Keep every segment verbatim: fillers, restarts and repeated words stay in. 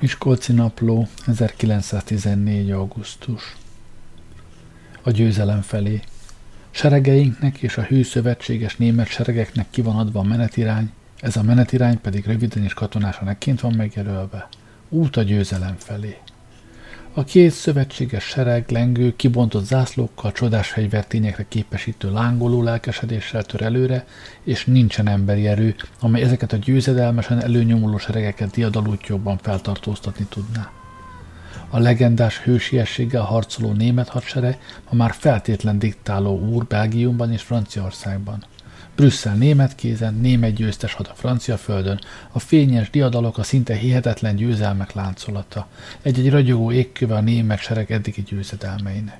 Miskolci Napló, ezerkilencszáztizennégy. augusztus. A győzelem felé. Seregeinknek és a hőszövetséges német seregeknek ki van adva a menetirány, ez a menetirány pedig röviden és katonásan ekként van megjelölve. Út a győzelem felé. A két szövetséges sereg lengő, kibontott zászlókkal, csodás fegyvertényekre képesítő lángoló lelkesedéssel tör előre, és nincsen emberi erő, amely ezeket a győzedelmesen előnyomuló seregeket diadalút jobban feltartóztatni tudná. A legendás hősiességgel harcoló német hadsereg ma már feltétlen diktáló úr Belgiumban és Franciaországban. Brüsszel német kézen, német győztes had a francia földön, a fényes diadalok a szinte hihetetlen győzelmek láncolata, egy-egy ragyogó égköve a német sereg eddigi győzedelmeinek.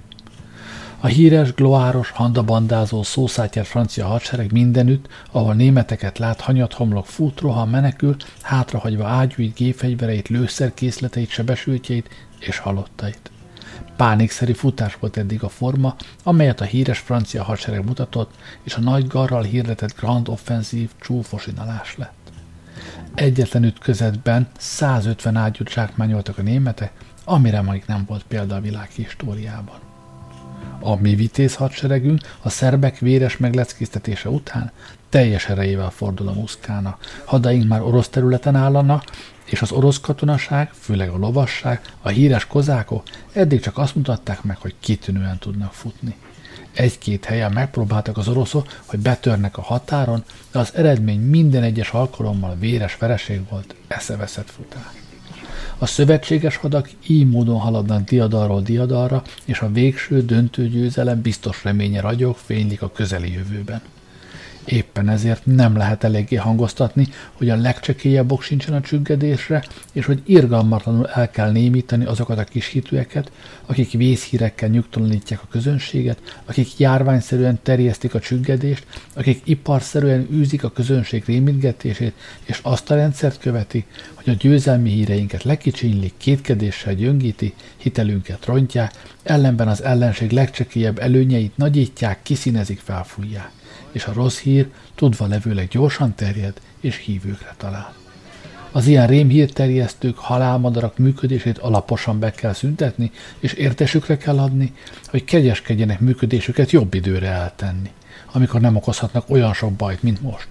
A híres, gloáros, handabandázó, szószátyár francia hadsereg mindenütt, ahol németeket lát, hanyat, homlok, fut, rohan, menekül, hátrahagyva ágyúit, gépfegyvereit, lőszerkészleteit, sebesültjeit és halottait. Pánikszerű futás volt eddig a forma, amelyet a híres francia hadsereg mutatott, és a nagy garral hirdetett grand offenzív csúfosinalás lett. Egyetlen ütközetben százötven ágyút zsákmányoltak a németek, amire még nem volt példa a világ históriában. A mi vitéz hadseregünk a szerbek véres megleckéztetése után teljes erejével fordul a muszkána. Hadaink már orosz területen állanak, és az orosz katonaság, főleg a lovasság, a híres kozákok eddig csak azt mutatták meg, hogy kitűnően tudnak futni. Egy-két helyen megpróbáltak az oroszok, hogy betörnek a határon, de az eredmény minden egyes alkalommal véres vereség volt, eszeveszett futás. A szövetséges hadak így módon haladnak diadalról diadalra, és a végső döntő győzelem biztos reménye ragyog, fénylik a közeli jövőben. Éppen ezért nem lehet eléggé hangoztatni, hogy a legcsekélyebb ok sincsen a csüggedésre, és hogy irgalmatlanul el kell némítani azokat a kishitűeket, akik vészhírekkel nyugtalanítják a közönséget, akik járványszerűen terjesztik a csüggedést, akik iparszerűen űzik a közönség rémítgetését, és azt a rendszert követi, hogy a győzelmi híreinket lekicsinylik, kétkedéssel gyöngíti, hitelünket rontják, ellenben az ellenség legcsekélyebb előnyeit nagyítják, kiszínezik, felfújják. És a rossz hír tudva levőleg gyorsan terjed és hívőkre talál. Az ilyen rémhírterjesztők, halálmadarak működését alaposan be kell szüntetni, és értesükre kell adni, hogy kegyeskedjenek működésüket jobb időre eltenni, amikor nem okozhatnak olyan sok bajt, mint most.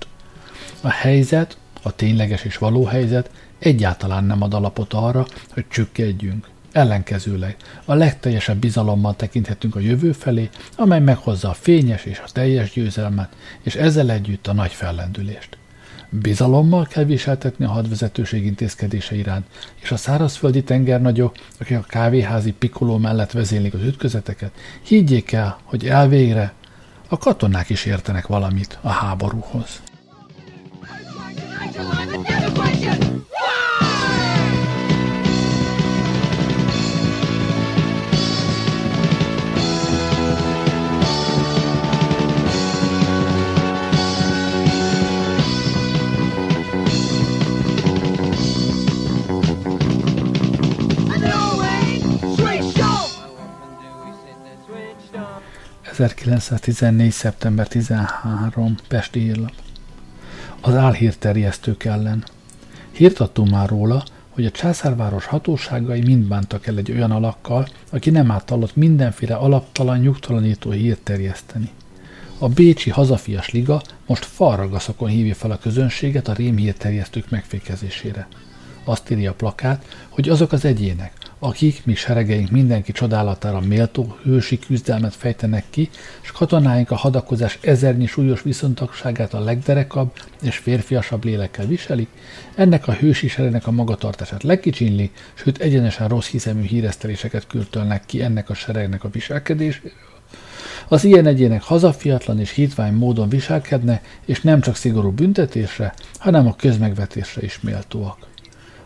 A helyzet, a tényleges és való helyzet egyáltalán nem ad alapot arra, hogy csükkedjünk. Ellenkezőleg a legteljesebb bizalommal tekinthetünk a jövő felé, amely meghozza a fényes és a teljes győzelmet, és ezzel együtt a nagy fellendülést. Bizalommal kell viseltetni a hadvezetőség intézkedése iránt, és a szárazföldi tengernagyok, akik a kávéházi pikoló mellett vezénylik az ütközeteket, higgyék el, hogy elvégre a katonák is értenek valamit a háborúhoz. ezerkilencszáztizennégy. szeptember tizenharmadika. Pesti Hírlap. Az álhírterjesztők ellen. Hírt adtunk már róla, hogy a császárváros hatóságai mind bántak el egy olyan alakkal, aki nem átallott mindenféle alaptalan, nyugtalanító hírt terjeszteni. A bécsi hazafias liga most falragaszokon hívja fel a közönséget a rémhírterjesztők megfékezésére. Azt írja a plakát, hogy azok az egyének, akik, mi seregeink mindenki csodálatára méltó hősi küzdelmet fejtenek ki, s katonáink a hadakozás ezernyi súlyos viszontagságát a legderekabb és férfiasabb lélekkel viselik, ennek a hősi seregnek a magatartását legkicsinli, sőt egyenesen rossz hiszemű híreszteléseket kürtölnek ki ennek a seregnek a viselkedéséről. Az ilyen egyének hazafiatlan és hitvány módon viselkedne, és nem csak szigorú büntetésre, hanem a közmegvetésre is méltóak.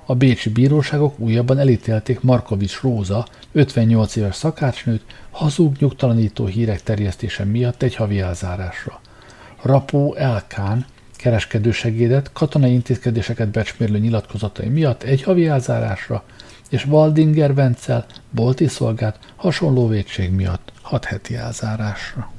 A bécsi bíróságok újabban elítélték Markovics Róza, ötvennyolc éves szakácsnőt, hazug, nyugtalanító hírek terjesztése miatt egy havi elzárásra. Rapó Elkán, kereskedősegédet, katonai intézkedéseket becsmérlő nyilatkozatai miatt egy havi elzárásra, és Waldinger Vencel, bolti szolgált, hasonló vétség miatt hat heti elzárásra.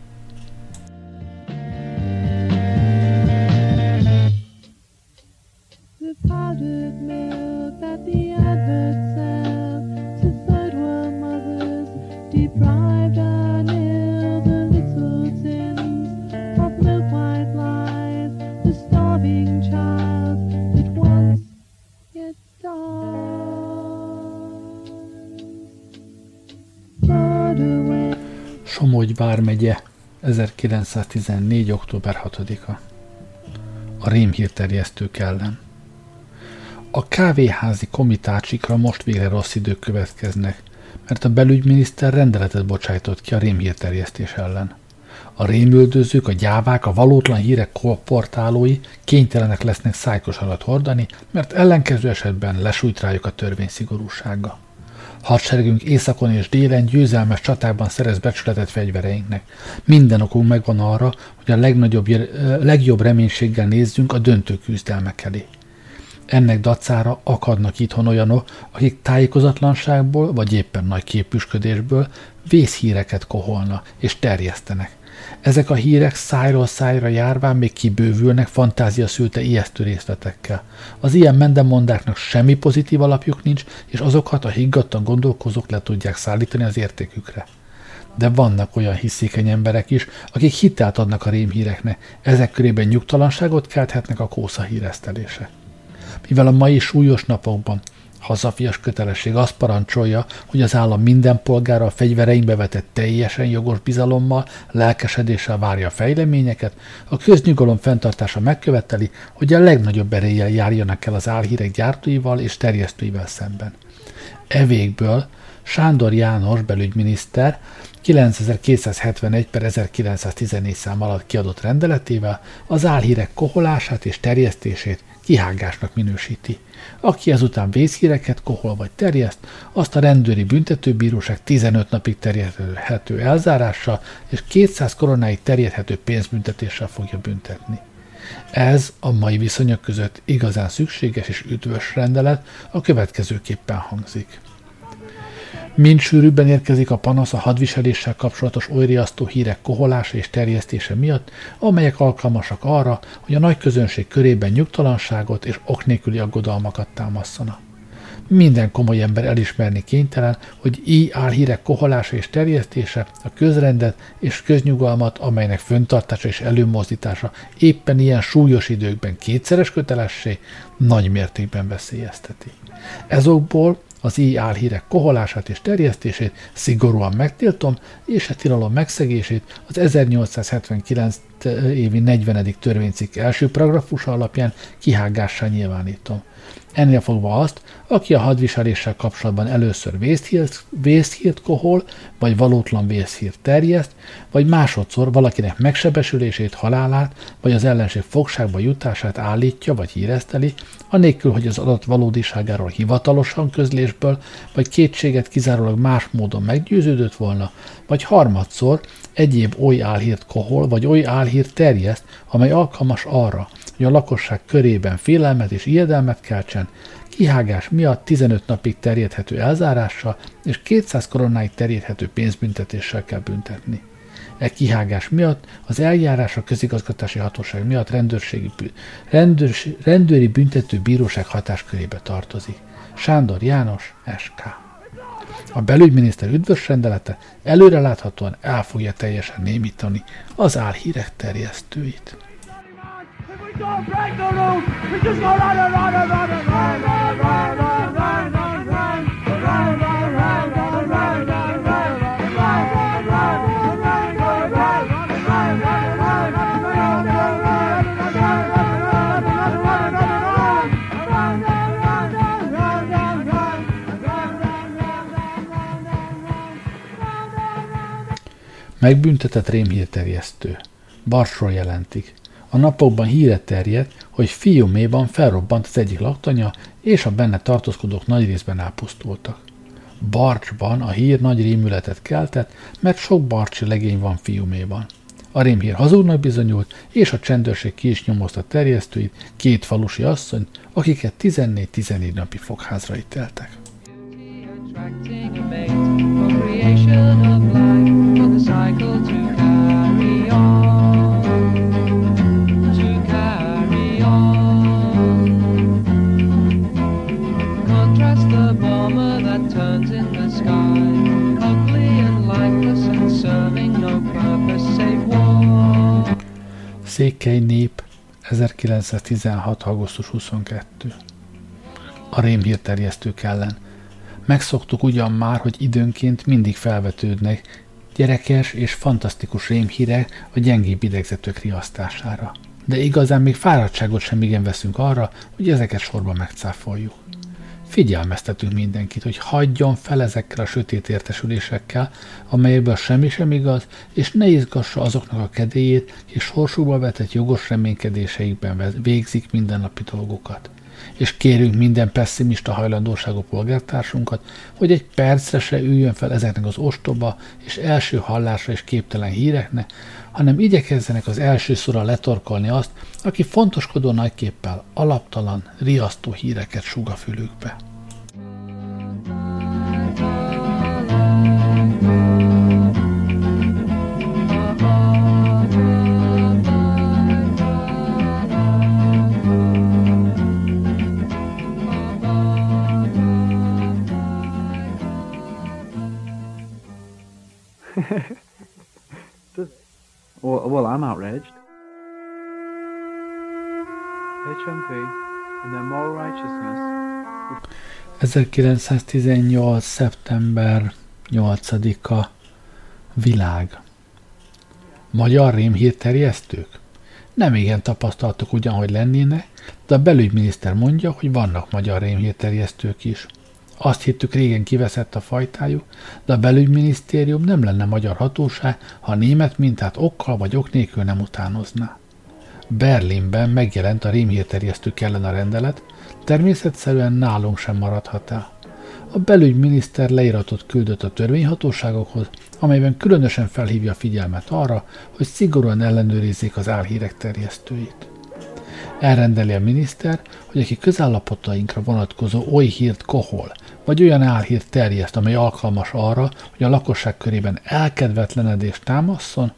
The powdered milk that the advert Somogy vármegye, ezerkilencszáztizennégy. október hatodika. A rémhírterjesztők ellen. A kávéházi komitácsikra most végre rossz idők következnek, mert a belügyminiszter rendeletet bocsájtott ki a rémhírterjesztés ellen. A rémüldözők, a gyávák, a valótlan hírek kolportálói kénytelenek lesznek szájkosarat hordani, mert ellenkező esetben lesújt rájuk a törvény szigorúsága. Hadseregünk északon és délen győzelmes csatákban szerez becsületet fegyvereinknek. Minden okunk megvan arra, hogy a legnagyobb, legjobb reménységgel nézzünk a döntő küzdelmek elé. Ennek dacára akadnak itthon olyanok, akik tájékozatlanságból vagy éppen nagy képüsködésből vészhíreket koholnak és terjesztenek. Ezek a hírek szájról szájra járván még kibővülnek fantázia szülte ijesztő részletekkel. Az ilyen mendemondáknak semmi pozitív alapjuk nincs, és azokat a higgadtan gondolkozók le tudják szállítani az értékükre. De vannak olyan hiszékeny emberek is, akik hitelt adnak a rémhíreknek, ezek körében nyugtalanságot kelthetnek a kósza híresztelése. Mivel a mai súlyos napokban hazafias kötelesség azt parancsolja, hogy az állam minden polgára a fegyvereinkbe vetett teljesen jogos bizalommal, lelkesedéssel várja a fejleményeket, a köznyugalom fenntartása megköveteli, hogy a legnagyobb eréllyel járjanak el az álhírek gyártóival és terjesztőivel szemben. E végből Sándor János belügyminiszter kilencezer-kétszázhetvenegy per ezerkilencszáztizennégy szám alatt kiadott rendeletével az álhírek koholását és terjesztését kihágásnak minősíti. Aki ezután vészhíreket kohol vagy terjeszt, azt a rendőri büntetőbíróság tizenöt napig terjedhető elzárással és kétszáz koronáig terjedhető pénzbüntetéssel fogja büntetni. Ez a mai viszonyok között igazán szükséges és üdvös rendelet a következőképpen hangzik. Mind sűrűbben érkezik a panasz a hadviseléssel kapcsolatos olyriasztó hírek koholása és terjesztése miatt, amelyek alkalmasak arra, hogy a nagy közönség körében nyugtalanságot és ok nélküli aggodalmakat támasszana. Minden komoly ember elismerni kénytelen, hogy így álhírek koholása és terjesztése a közrendet és köznyugalmat, amelynek fönntartása és előmozdítása éppen ilyen súlyos időkben kétszeres kötelessé, nagy mértékben veszélyezteti. Ezokból az így álhírek koholását és terjesztését szigorúan megtiltom, és a tilalom megszegését az ezernyolcszázhetvenkilenc évi negyvenedik törvénycikk első paragrafusa alapján kihágással nyilvánítom. Ennél fogva azt, aki a hadviseléssel kapcsolatban először vészhírt, vészhírt kohol, vagy valótlan vészhírt terjeszt, vagy másodszor valakinek megsebesülését, halálát, vagy az ellenség fogságba jutását állítja, vagy híreszteli, anélkül, hogy az adat valódiságáról hivatalosan közlésből, vagy kétséget kizárólag más módon meggyőződött volna, vagy harmadszor egyéb oly álhírt kohol, vagy oly álhírt terjeszt, amely alkalmas arra, hogy a lakosság körében félelmet és ijedelmet keltsen, kihágás miatt tizenöt napig terjedhető elzárással és kétszáz koronáig terjedhető pénzbüntetéssel kell büntetni. E kihágás miatt az eljárás a közigazgatási hatóság miatt rendőrségi, rendőrs, rendőri büntető bíróság hatáskörébe tartozik. Sándor János, es ká. A belügyminiszter üdvös rendelete előreláthatóan el fogja teljesen némítani az álhírek terjesztőit. Megbüntetett rémhírterjesztő. Barsról jelentik. A napokban híre terjedt, hogy Fiuméban felrobbant az egyik laktanya, és a benne tartózkodók nagy részben elpusztultak. Barcsban a hír nagy rémületet keltett, mert sok barcsi legény van Fiuméban. A rémhír hazugnak bizonyult, és a csendőrség ki is nyomozta terjesztőit, két falusi asszonyt, akiket tizennégy-tizennégy napi fogházra ítéltek. Székely nép, ezerkilencszáztizenhat. augusztus huszonkettedike. A rémhírterjesztők ellen. Megszoktuk ugyan már, hogy időnként mindig felvetődnek Gyerekes és fantasztikus rémhíre a gyengébb idegzetők riasztására. De igazán még fáradtságot sem igen veszünk arra, hogy ezeket sorban megcáfoljuk. Figyelmeztetünk mindenkit, hogy hagyjon fel ezekkel a sötét értesülésekkel, amelyekből semmi sem igaz, és ne izgassa azoknak a kedélyét, és sorsukba vetett jogos reménykedéseikben végzik mindennapi dolgokat. És kérünk minden pesszimista hajlandóságú polgártársunkat, hogy egy percre se üljön fel ezeknek az ostoba és első hallásra és képtelen híreknek, hanem igyekezzenek az első szóra letorkolni azt, aki fontoskodó nagyképpel alaptalan, riasztó híreket súg a fülükbe. Well, well, I'm outraged. há em pé and their moral righteousness. ezerkilencszáztizennyolc. szeptember nyolcadika. Világ. Magyar rémhírterjesztők? Nem igen tapasztaltuk ugyan, hogy lennének, de a belügyminiszter mondja, hogy vannak magyar rémhírterjesztők is. Azt hittük, régen kiveszett a fajtájuk, de a belügyminisztérium nem lenne magyar hatóság, ha a német mintát okkal vagy ok nélkül nem utánozná. Berlinben megjelent a rémhírterjesztők ellen a rendelet, természetszerűen nálunk sem maradhat el. A belügyminiszter leíratot küldött a törvényhatóságokhoz, amelyben különösen felhívja a figyelmet arra, hogy szigorúan ellenőrizzék az álhírek terjesztőit. Elrendeli a miniszter, hogy aki közállapotainkra vonatkozó oly hírt kohol, vagy olyan álhírt terjeszt, amely alkalmas arra, hogy a lakosság körében elkedvetlenedést támasszon,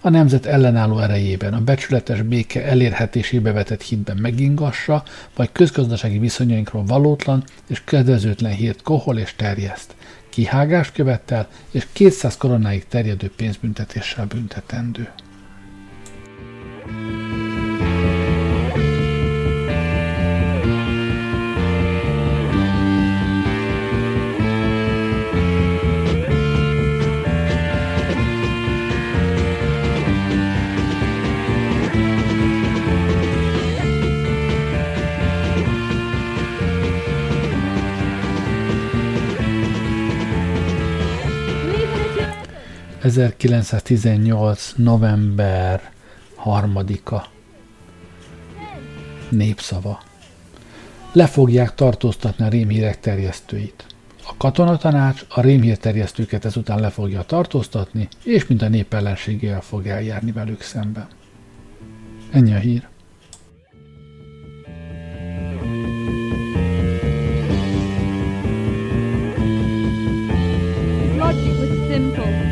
a nemzet ellenálló erejében, a becsületes béke elérhetésébe vetett hitben megingassa, vagy közgazdasági viszonyainkról valótlan és kedvezőtlen hírt kohol és terjeszt, kihágást követtel és kétszáz koronáig terjedő pénzbüntetéssel büntetendő. ezerkilencszáztizennyolc. november harmadika. Népszava. Le fogják tartóztatni a rémhírek terjesztőit. A Katonatanács a rémhírterjesztőket ezután le fogja tartóztatni, és mint a nép ellenségével fog eljárni velük szemben. Ennyi a hír. Logic was simple.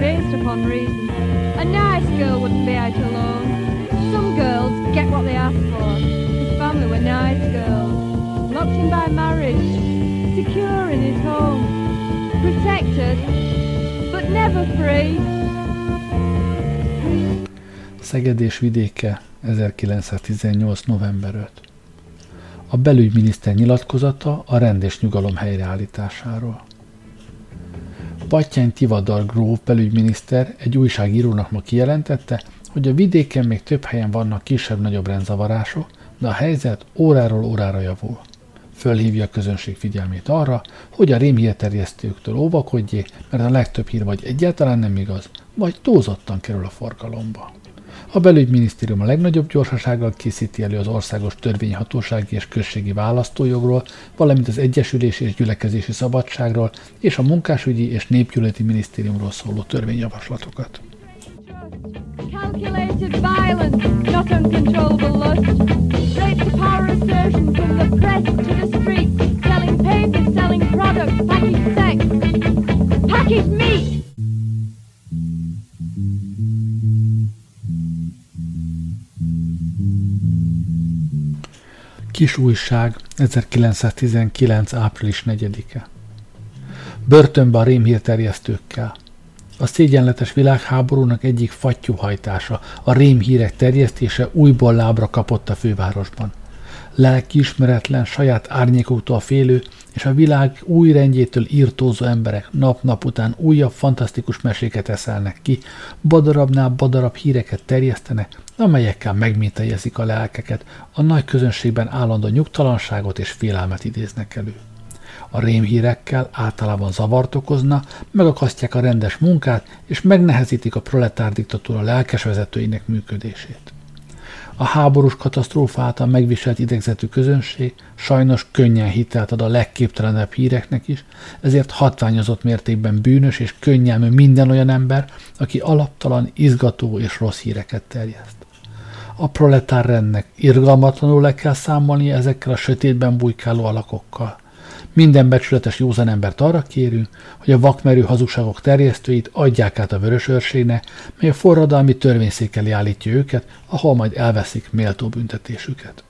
Based upon reason. A nice girl wouldn't be out alone. Some girls get what they ask for. His family were nice girls. Locked him by marriage. Secure in his home. Protected, but never free. Szeged és vidéke, ezerkilencszáztizennyolc. november ötödike. A belügyminiszter nyilatkozata a rend és nyugalom helyreállításáról. Pattyány Tivadar gróf belügyminiszter egy újságírónak ma kijelentette, hogy a vidéken még több helyen vannak kisebb-nagyobb rendzavarások, de a helyzet óráról órára javul. Fölhívja a közönség figyelmét arra, hogy a rémhírterjesztőktől óvakodjék, mert a legtöbb hír vagy egyáltalán nem igaz, vagy túlzottan kerül a forgalomba. A belügyminisztérium a legnagyobb gyorsasággal készíti elő az országos törvényhatósági és községi választójogról, valamint az egyesülési és gyülekezési szabadságról és a munkásügyi és népgyűlöleti minisztériumról szóló törvényjavaslatokat. Kis újság, ezerkilencszáztizenkilenc. április negyedike. Börtönbe a rémhírterjesztőkkel. A szégyenletes világháborúnak egyik fattyúhajtása, a rémhírek terjesztése újból lábra kapott a fővárosban. lelkiismeretlen, saját árnyékoktól félő és a világ új rendjétől irtózó emberek nap-nap után újabb fantasztikus meséket eszelnek ki, badarabbnál badarabb híreket terjesztenek, amelyekkel megmételjezik a lelkeket, a nagy közönségben állandó nyugtalanságot és félelmet idéznek elő. A rémhírekkel általában zavart okozna, megakasztják a rendes munkát, és megnehezítik a proletár diktatúra lelkes vezetőinek működését. A háborús katasztrófa által megviselt idegzetű közönség sajnos könnyen hitelt ad a legképtelenebb híreknek is, ezért hatványozott mértékben bűnös és könnyelmű minden olyan ember, aki alaptalan, izgató és rossz híreket terjeszt. A proletár rendnek irgalmatlanul le kell számolni ezekkel a sötétben bujkáló alakokkal. Minden becsületes józan embert arra kérünk, hogy a vakmerő hazugságok terjesztőit adják át a vörösőrségnek, mely a forradalmi törvényszék elé állítja őket, ahol majd elveszik méltó büntetésüket.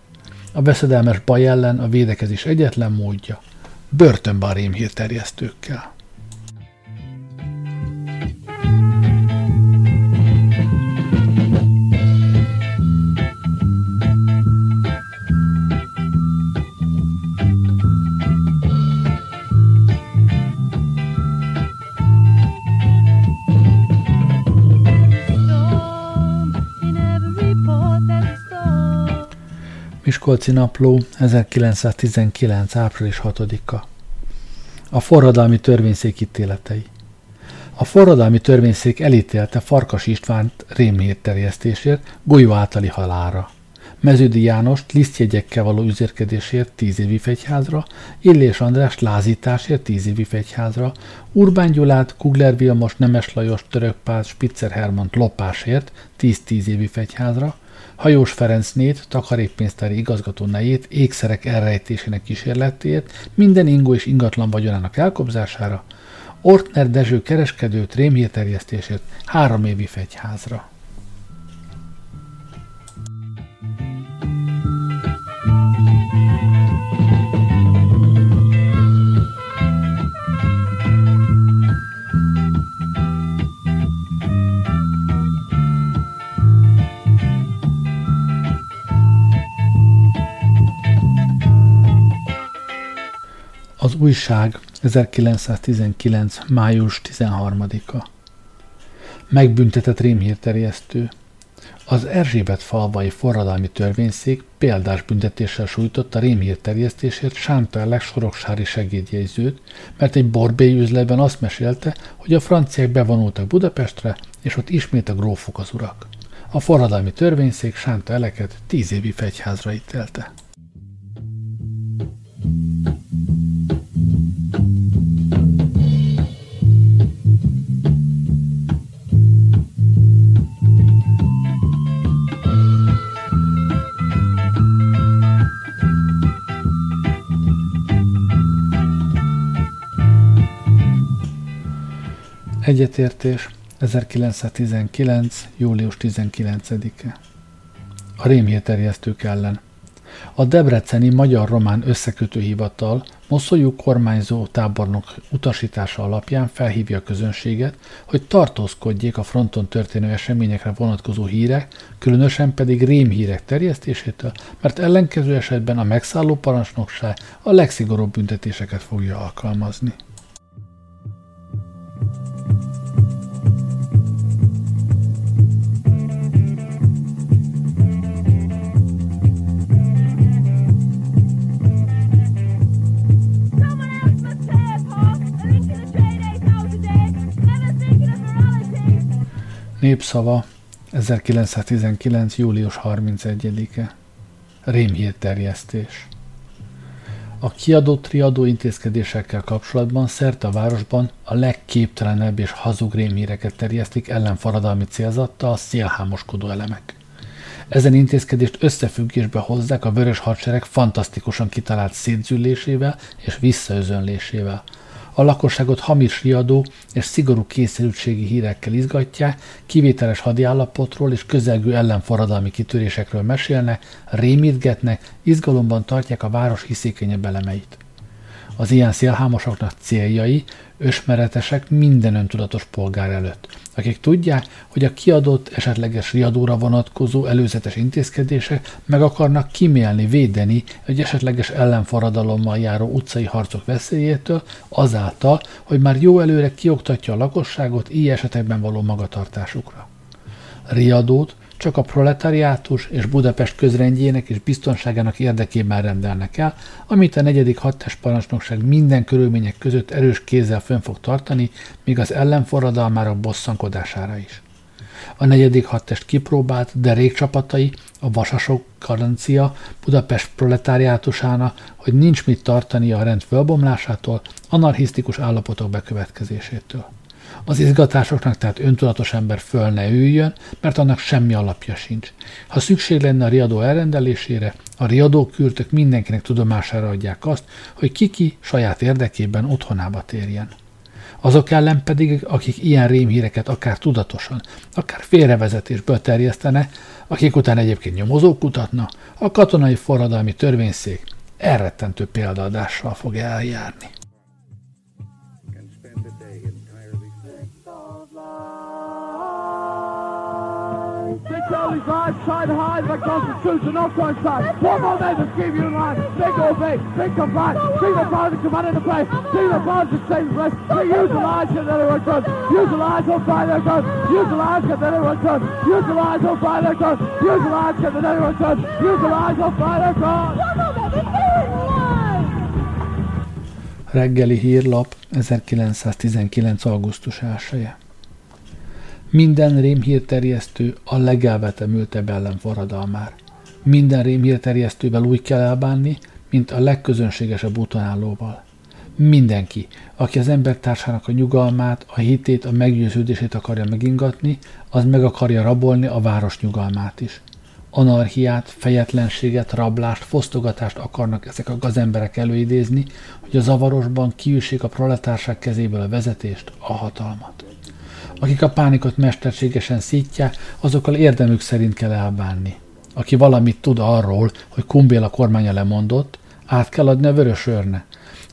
A veszedelmes baj ellen a védekezés egyetlen módja: börtönbe a rémhír terjesztőkkel. Miskolci Napló, ezerkilencszáztizenkilenc. április hatodika. A forradalmi törvényszék ítéletei. A forradalmi törvényszék elítélte Farkas Istvánt rémhír terjesztésért golyó általi halálra, Meződi Jánost lisztjegyekkel való üzérkedésért tíz évi fegyházra, Illés András lázításért tíz évi fegyházra, Urbán Gyulát, Kugler Vilmos, Nemes Lajos, Török Pál, Spitzer Hermont lopásért tíz-tíz évi fegyházra, Hajós Ferencnét, takarékpénztári igazgató nejét ékszerek elrejtésének kísérletéért, minden ingó és ingatlan vagyonának elkobzására, Ortner Dezső kereskedőt rémhírterjesztésért három évi fegyházra. Az újság, ezerkilencszáztizenkilenc. május tizenharmadika. Megbüntetett rémhírterjesztő. Az Erzsébet falvai forradalmi törvényszék példás büntetéssel sújtotta rémhírterjesztésért Sánta Elek soroksári segédjegyzőt, mert egy borbély üzletben azt mesélte, hogy a franciák bevonultak Budapestre, és ott ismét a grófok az urak. A forradalmi törvényszék Sánta Eleket tíz évi fegyházra ítélte. Egyetértés, ezerkilencszáztizenkilenc. július tizenkilencedike. A rémhírterjesztők ellen. A debreceni magyar-román összekötőhivatal Moszolyú kormányzó tábornok utasítása alapján felhívja a közönséget, hogy tartózkodjék a fronton történő eseményekre vonatkozó hírek, különösen pedig rémhírek terjesztésétől, mert ellenkező esetben a megszálló parancsnokság a legszigorúbb büntetéseket fogja alkalmazni. Népszava, ezerkilencszáztizenkilenc. július harmincegyedike. Rémhírterjesztés. A kiadó-triadó intézkedésekkel kapcsolatban szerte a városban a legképtelenebb és hazug rémhíreket terjesztik ellenforradalmi célzattal a szélhámoskodó elemek. Ezen intézkedést összefüggésbe hozzák a vörös hadsereg fantasztikusan kitalált szétzüllésével és visszaözönlésével. A lakosságot hamis riadó és szigorú kényszerűségi hírekkel izgatják, kivételes hadiállapotról és közelgő ellenforradalmi kitörésekről mesélnek, rémítgetnek, izgalomban tartják a város hiszékenyebb elemeit. Az ilyen szélhámosaknak céljai ösmeretesek minden öntudatos polgár előtt, akik tudják, hogy a kiadott esetleges riadóra vonatkozó előzetes intézkedések meg akarnak kímélni, védeni egy esetleges ellenforradalommal járó utcai harcok veszélyétől azáltal, hogy már jó előre kioktatja a lakosságot ilyen esetekben való magatartásukra. Riadót csak a proletariátus és Budapest közrendjének és biztonságának érdekében rendelnek el, amit a negyedik hadtestparancsnokság minden körülmények között erős kézzel fönn fog tartani, míg az ellenforradalmára bosszankodására is. A negyedik hadtest kipróbált, de rég csapatai, a vasasok garancia Budapest proletáriátusának, hogy nincs mit tartania a rend fölbomlásától, anarchisztikus állapotok bekövetkezésétől. Az izgatásoknak tehát öntudatos ember föl ne üljön, mert annak semmi alapja sincs. Ha szükség lenne a riadó elrendelésére, a riadókürtök mindenkinek tudomására adják azt, hogy kiki saját érdekében otthonába térjen. Azok ellen pedig, akik ilyen rémhíreket akár tudatosan, akár félrevezetésből terjesztene, akik után egyébként nyomozók kutatna, a katonai forradalmi törvényszék elrettentő példaadással fog eljárni. Right side high, the Constitution, not right side. One more day to keep you in line. Think all big, think of right. See the fans that come out of the place. See the fans that save the rest. They utilise it, then it will turn. Utilise or find their guns. Utilise it, then it will turn. Utilise or find their guns. Utilise it, then it will turn. Utilise or find their guns. Reggeli hírlap, ezerkilencszáztizenkilenc. augusztus elsője. Minden rémhírterjesztő a legelvetemültebb ellenforradalmár. Minden rémhírterjesztővel úgy kell elbánni, mint a legközönségesebb úton állóval. Mindenki, aki az embertársának a nyugalmát, a hitét, a meggyőződését akarja megingatni, az meg akarja rabolni a város nyugalmát is. Anarchiát, fejetlenséget, rablást, fosztogatást akarnak ezek a gazemberek előidézni, hogy a zavarosban kiüssék a proletárság kezéből a vezetést, a hatalmat. Akik a pánikot mesterségesen szítják, azokkal érdemük szerint kell elbánni. Aki valamit tud arról, hogy Kumbéla kormánya lemondott, át kell adni a Vörös Őrne.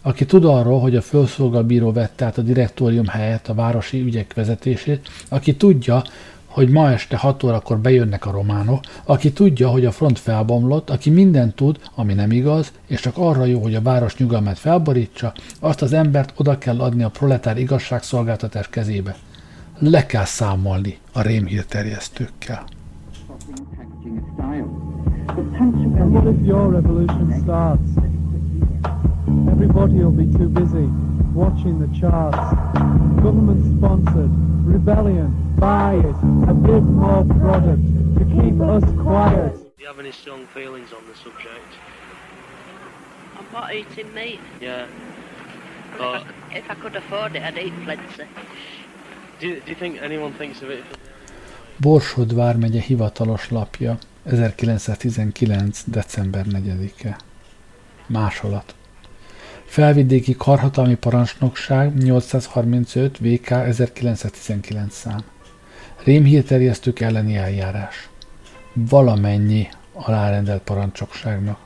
Aki tud arról, hogy a főszolgabíró vette át a direktórium helyett a városi ügyek vezetését, aki tudja, hogy ma este hat órakor bejönnek a románok, aki tudja, hogy a front felbomlott, aki mindent tud, ami nem igaz, és csak arra jó, hogy a város nyugalmát felborítsa, azt az embert oda kell adni a proletár igazságszolgáltatás kezébe. Le kell számolni a rémhírterjesztőkkel. What if your revolution starts? Everybody will be too busy watching the charts. Government sponsored rebellion. Buy it. A bit more product to keep us quiet. Do you have any strong feelings on the subject? I'm not eating meat. Yeah. But if I could afford it, I'd eat plenty. Borsod vármegye hivatalos lapja, ezerkilencszáztizenkilenc. december negyedike. Másolat. Felvidéki Karhatalmi Parancsnokság nyolcszázharmincöt vé ká ezerkilencszáztizenkilenc szám. Rémhírterjesztők elleni eljárás. Valamennyi alárendelt parancsnokságnak.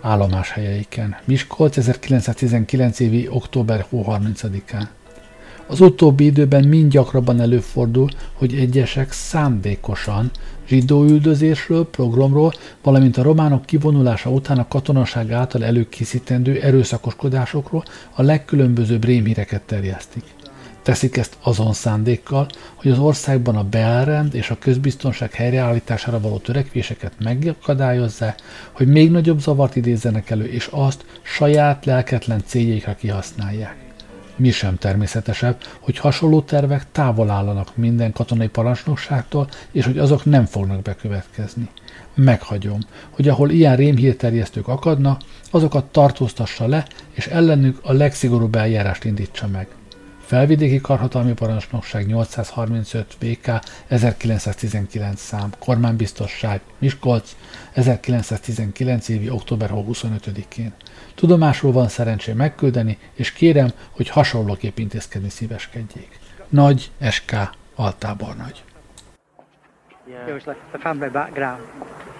Állomás helyeiken. Miskolc ezerkilencszáztizenkilenc évi október harmincadikán. Az utóbbi időben mind gyakrabban előfordul, hogy egyesek szándékosan zsidóüldözésről, progromról, valamint a románok kivonulása után a katonaság által előkészítendő erőszakoskodásokról a legkülönbözőbb rémhíreket terjesztik. Teszik ezt azon szándékkal, hogy az országban a belrend és a közbiztonság helyreállítására való törekvéseket megakadályozzák, hogy még nagyobb zavart idézzenek elő, és azt saját lelketlen céljaikra kihasználják. Mi sem természetesebb, hogy hasonló tervek távol állanak minden katonai parancsnokságtól, és hogy azok nem fognak bekövetkezni. Meghagyom, hogy ahol ilyen rémhírterjesztők akadnak, azokat tartóztassa le, és ellenük a legszigorúbb eljárást indítsa meg. Felvidéki Karhatalmi Parancsnokság nyolcszázharmincöt vé ká ezerkilencszáztizenkilenc szám, Kormánybiztosság, Miskolc ezerkilencszáztizenkilenc évi október huszonötödikén. Tudomásul van szerencsém megküldeni, és kérem, hogy hasonlóképp intézkedni szíveskedjék. Nagy es ká altábornagy. Yeah. It was like a family background.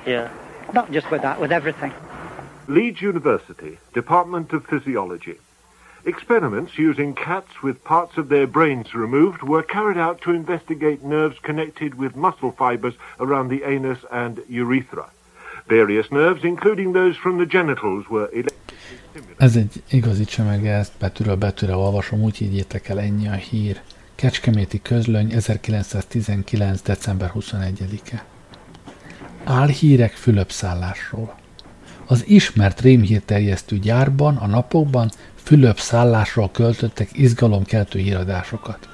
Yeah. Not just with that, with everything. Leeds University, Department of Physiology. Experiments using cats with parts of their brains removed were carried out to investigate nerves connected with muscle fibers around the anus and urethra. Various nerves, including those from the genitals, were electrically stimulated. Ez egy igazi csemege, ezt betűről betűre olvasom, úgy higgyétek el, ennyi a hír. Kecskeméti közlöny, ezerkilencszáztizenkilenc. december huszonegyedike. Álhírek Fülöp-szállásról. Az ismert rémhírterjesztő gyárban a napokban Fülöp-szállásról költöttek izgalomkeltő híradásokat.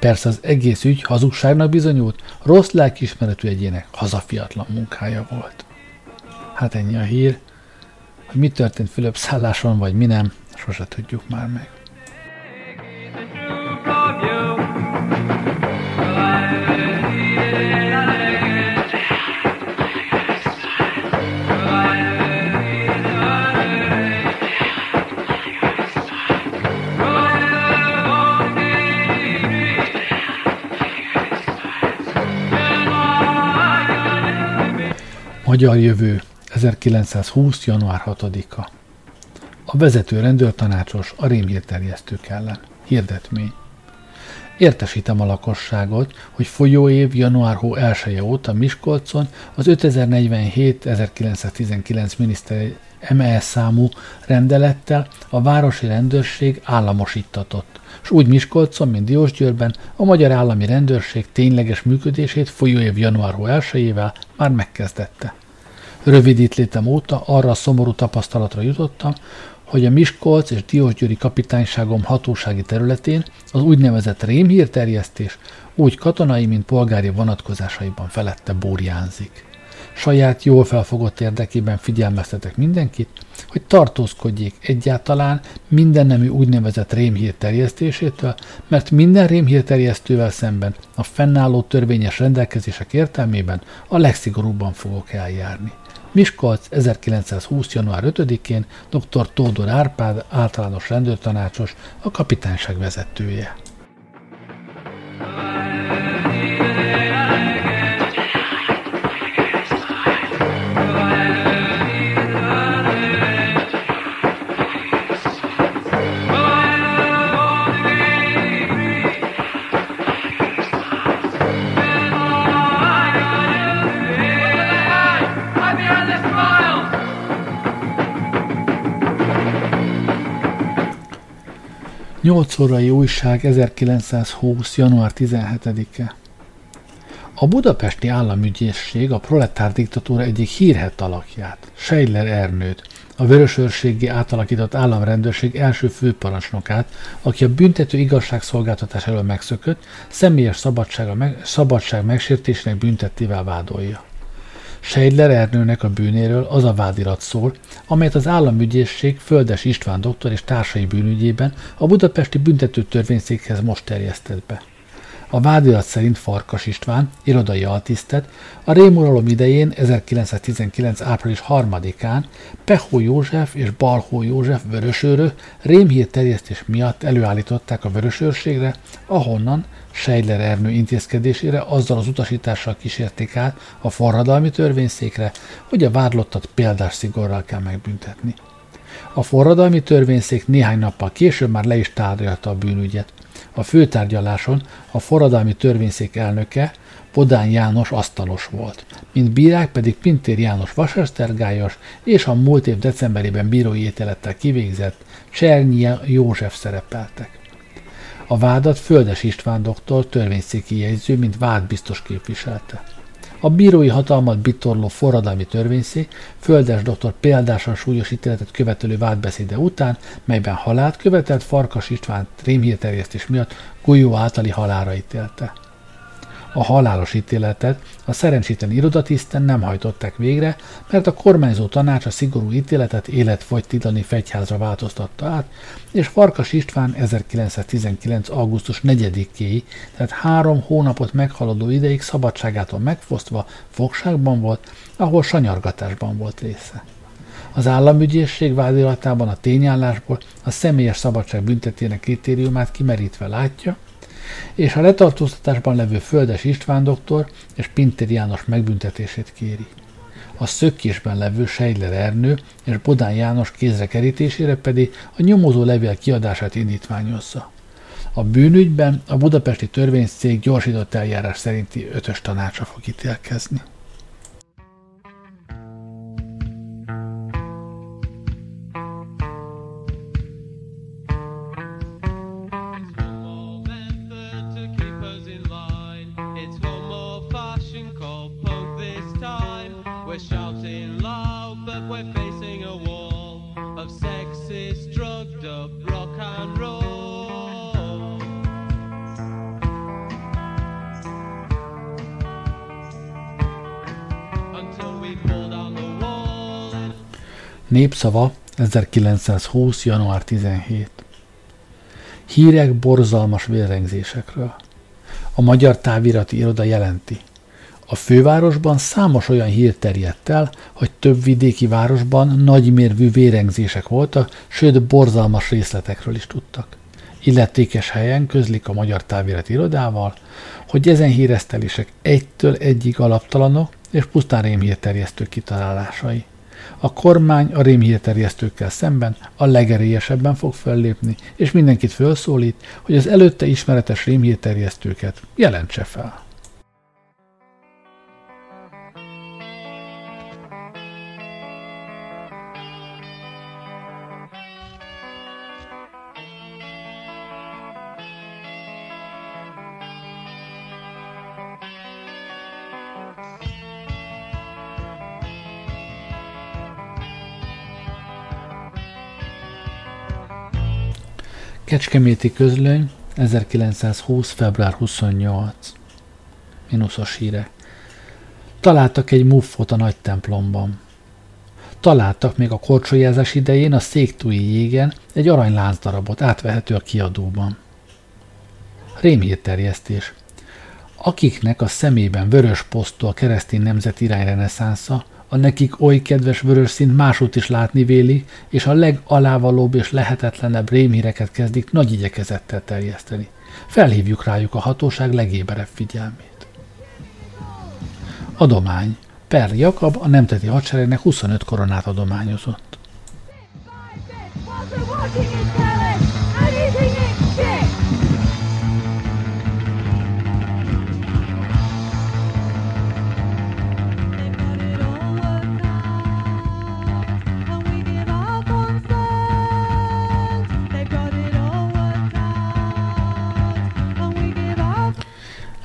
Persze az egész ügy hazugságnak bizonyult, rossz lelkiismeretű egyének hazafiatlan munkája volt. Hát ennyi a hír, hogy mi történt Fülöp-szálláson, vagy mi nem, sose tudjuk már meg. Magyar jövő, ezerkilencszázhúsz. január hatodika. A vezető rendőrtanácsos a rémhírterjesztők ellen. Hirdetmény. Értesítem a lakosságot, hogy folyóév január-hó elseje óta Miskolcon az ötezernegyvenhét ezerkilencszáztizenkilenc miniszteri em e es számú rendelettel a városi rendőrség államosítatott, s úgy Miskolcon, mint Diósgyőrben a magyar állami rendőrség tényleges működését folyóév január-hó elsejével már megkezdette. Rövidítlétem óta arra a szomorú tapasztalatra jutottam, hogy a Miskolc és Diósgyőri kapitányságom hatósági területén az úgynevezett rémhírterjesztés úgy katonai, mint polgári vonatkozásaiban felette búrjánzik. Saját jól felfogott érdekében figyelmeztetek mindenkit, hogy tartózkodjék egyáltalán minden nemű úgynevezett rémhírterjesztésétől, mert minden rémhírterjesztővel szemben a fennálló törvényes rendelkezések értelmében a legszigorúbban fogok eljárni. Miskolc, ezerkilencszázhúsz. január ötödikén dr. Tódor Árpád, általános rendőrtanácsos, a kapitányság vezetője. nyolc órai újság, ezerkilencszázhúsz. január tizenhetedike. A budapesti államügyészség a proletár diktatúra egyik hírhedt alakját, Seidler Ernőt, a vörösőrséggé átalakított államrendőrség első főparancsnokát, aki a büntető igazságszolgáltatás elől megszökött, személyes szabadsága meg, szabadság megsértésének büntettével vádolja. Seidler Ernőnek a bűnéről az a vádirat szól, amelyet az államügyészség Földes István doktor és társai bűnügyében a budapesti büntető törvényszékhez most terjesztett be. A vádirat szerint Farkas István, irodai altisztet, a rémuralom idején ezerkilencszáztizenkilenc. április harmadikán Pehó József és Balhó József vörösőrök rémhírterjesztés miatt előállították a vörösőrségre, ahonnan Seidler Ernő intézkedésére azzal az utasítással kísérték át a forradalmi törvényszékre, hogy a vádlottat példás szigorral kell megbüntetni. A forradalmi törvényszék néhány nappal később már le is tárgyalta a bűnügyet. A főtárgyaláson a forradalmi törvényszék elnöke Bodán János asztalos volt, mint bírák pedig Pintér János vasesztergályos és a múlt év decemberében bírói ítélettel kivégzett Cserny József szerepeltek. A vádat Földes István doktor törvényszéki jegyző, mint vádbiztos képviselte. A bírói hatalmat bitorló forradalmi törvényszék Földes doktor példásan súlyos ítéletet követelő vádbeszéde után, melyben halált követelt, Farkas István rémhírterjesztés miatt golyó általi halálra ítélte. A halálos ítéletet a szerencsétlen irodatiszten nem hajtották végre, mert a kormányzó tanács a szigorú ítéletet életfogytiglani fegyházra változtatta át, és Farkas István ezerkilencszáztizenkilenc. augusztus negyedikéig, tehát három hónapot meghaladó ideig szabadságától megfosztva fogságban volt, ahol sanyargatásban volt része. Az államügyészség vádiratában a tényállásból a személyes szabadság büntetének kritériumát kimerítve látja, és a letartóztatásban levő Földes István doktor és Pintér János megbüntetését kéri. a szökésben levő Seidler Ernő és Bodán János kézre kerítésére pedig a nyomozó levél kiadását indítványozza. A bűnügyben a budapesti törvényszék gyorsított eljárás szerinti ötös tanácsa fog ítélkezni. Népszava, ezerkilencszázhúsz. január tizenhetedike. Hírek borzalmas vérengzésekről. A Magyar Távirati Iroda jelenti. A fővárosban számos olyan hír terjedt el, hogy több vidéki városban nagymérvű vérengzések voltak, sőt borzalmas részletekről is tudtak. Illetékes helyen közlik a Magyar Távirati Irodával, hogy ezen híresztelések egytől egyig alaptalanok és pusztán rémhírterjesztők kitalálásai. A kormány a rémhírterjesztőkkel szemben a legerélyesebben fog fellépni, és mindenkit felszólít, hogy az előtte ismeretes rémhírterjesztőket jelentse fel. Kecskeméti közlöny, ezerkilencszázhúsz. február huszonnyolcadika. Minuszos hírek. Találtak egy muffot a nagy templomban. Találtak még a korcsolyázás idején a széktúji jégen egy aranylázdarabot, átvehető a kiadóban. Rémhírterjesztés. Akiknek a szemében vörös posztol a keresztény nemzet irányreneszánsza, a nekik oly kedves vörös színt másút is látni véli, és a legalávalóbb és lehetetlenebb rémhíreket kezdik nagy igyekezettel terjeszteni. Felhívjuk rájuk a hatóság legéberebb figyelmét. Adomány. Per Jakab a nemzeti hadseregnek huszonöt koronát adományozott.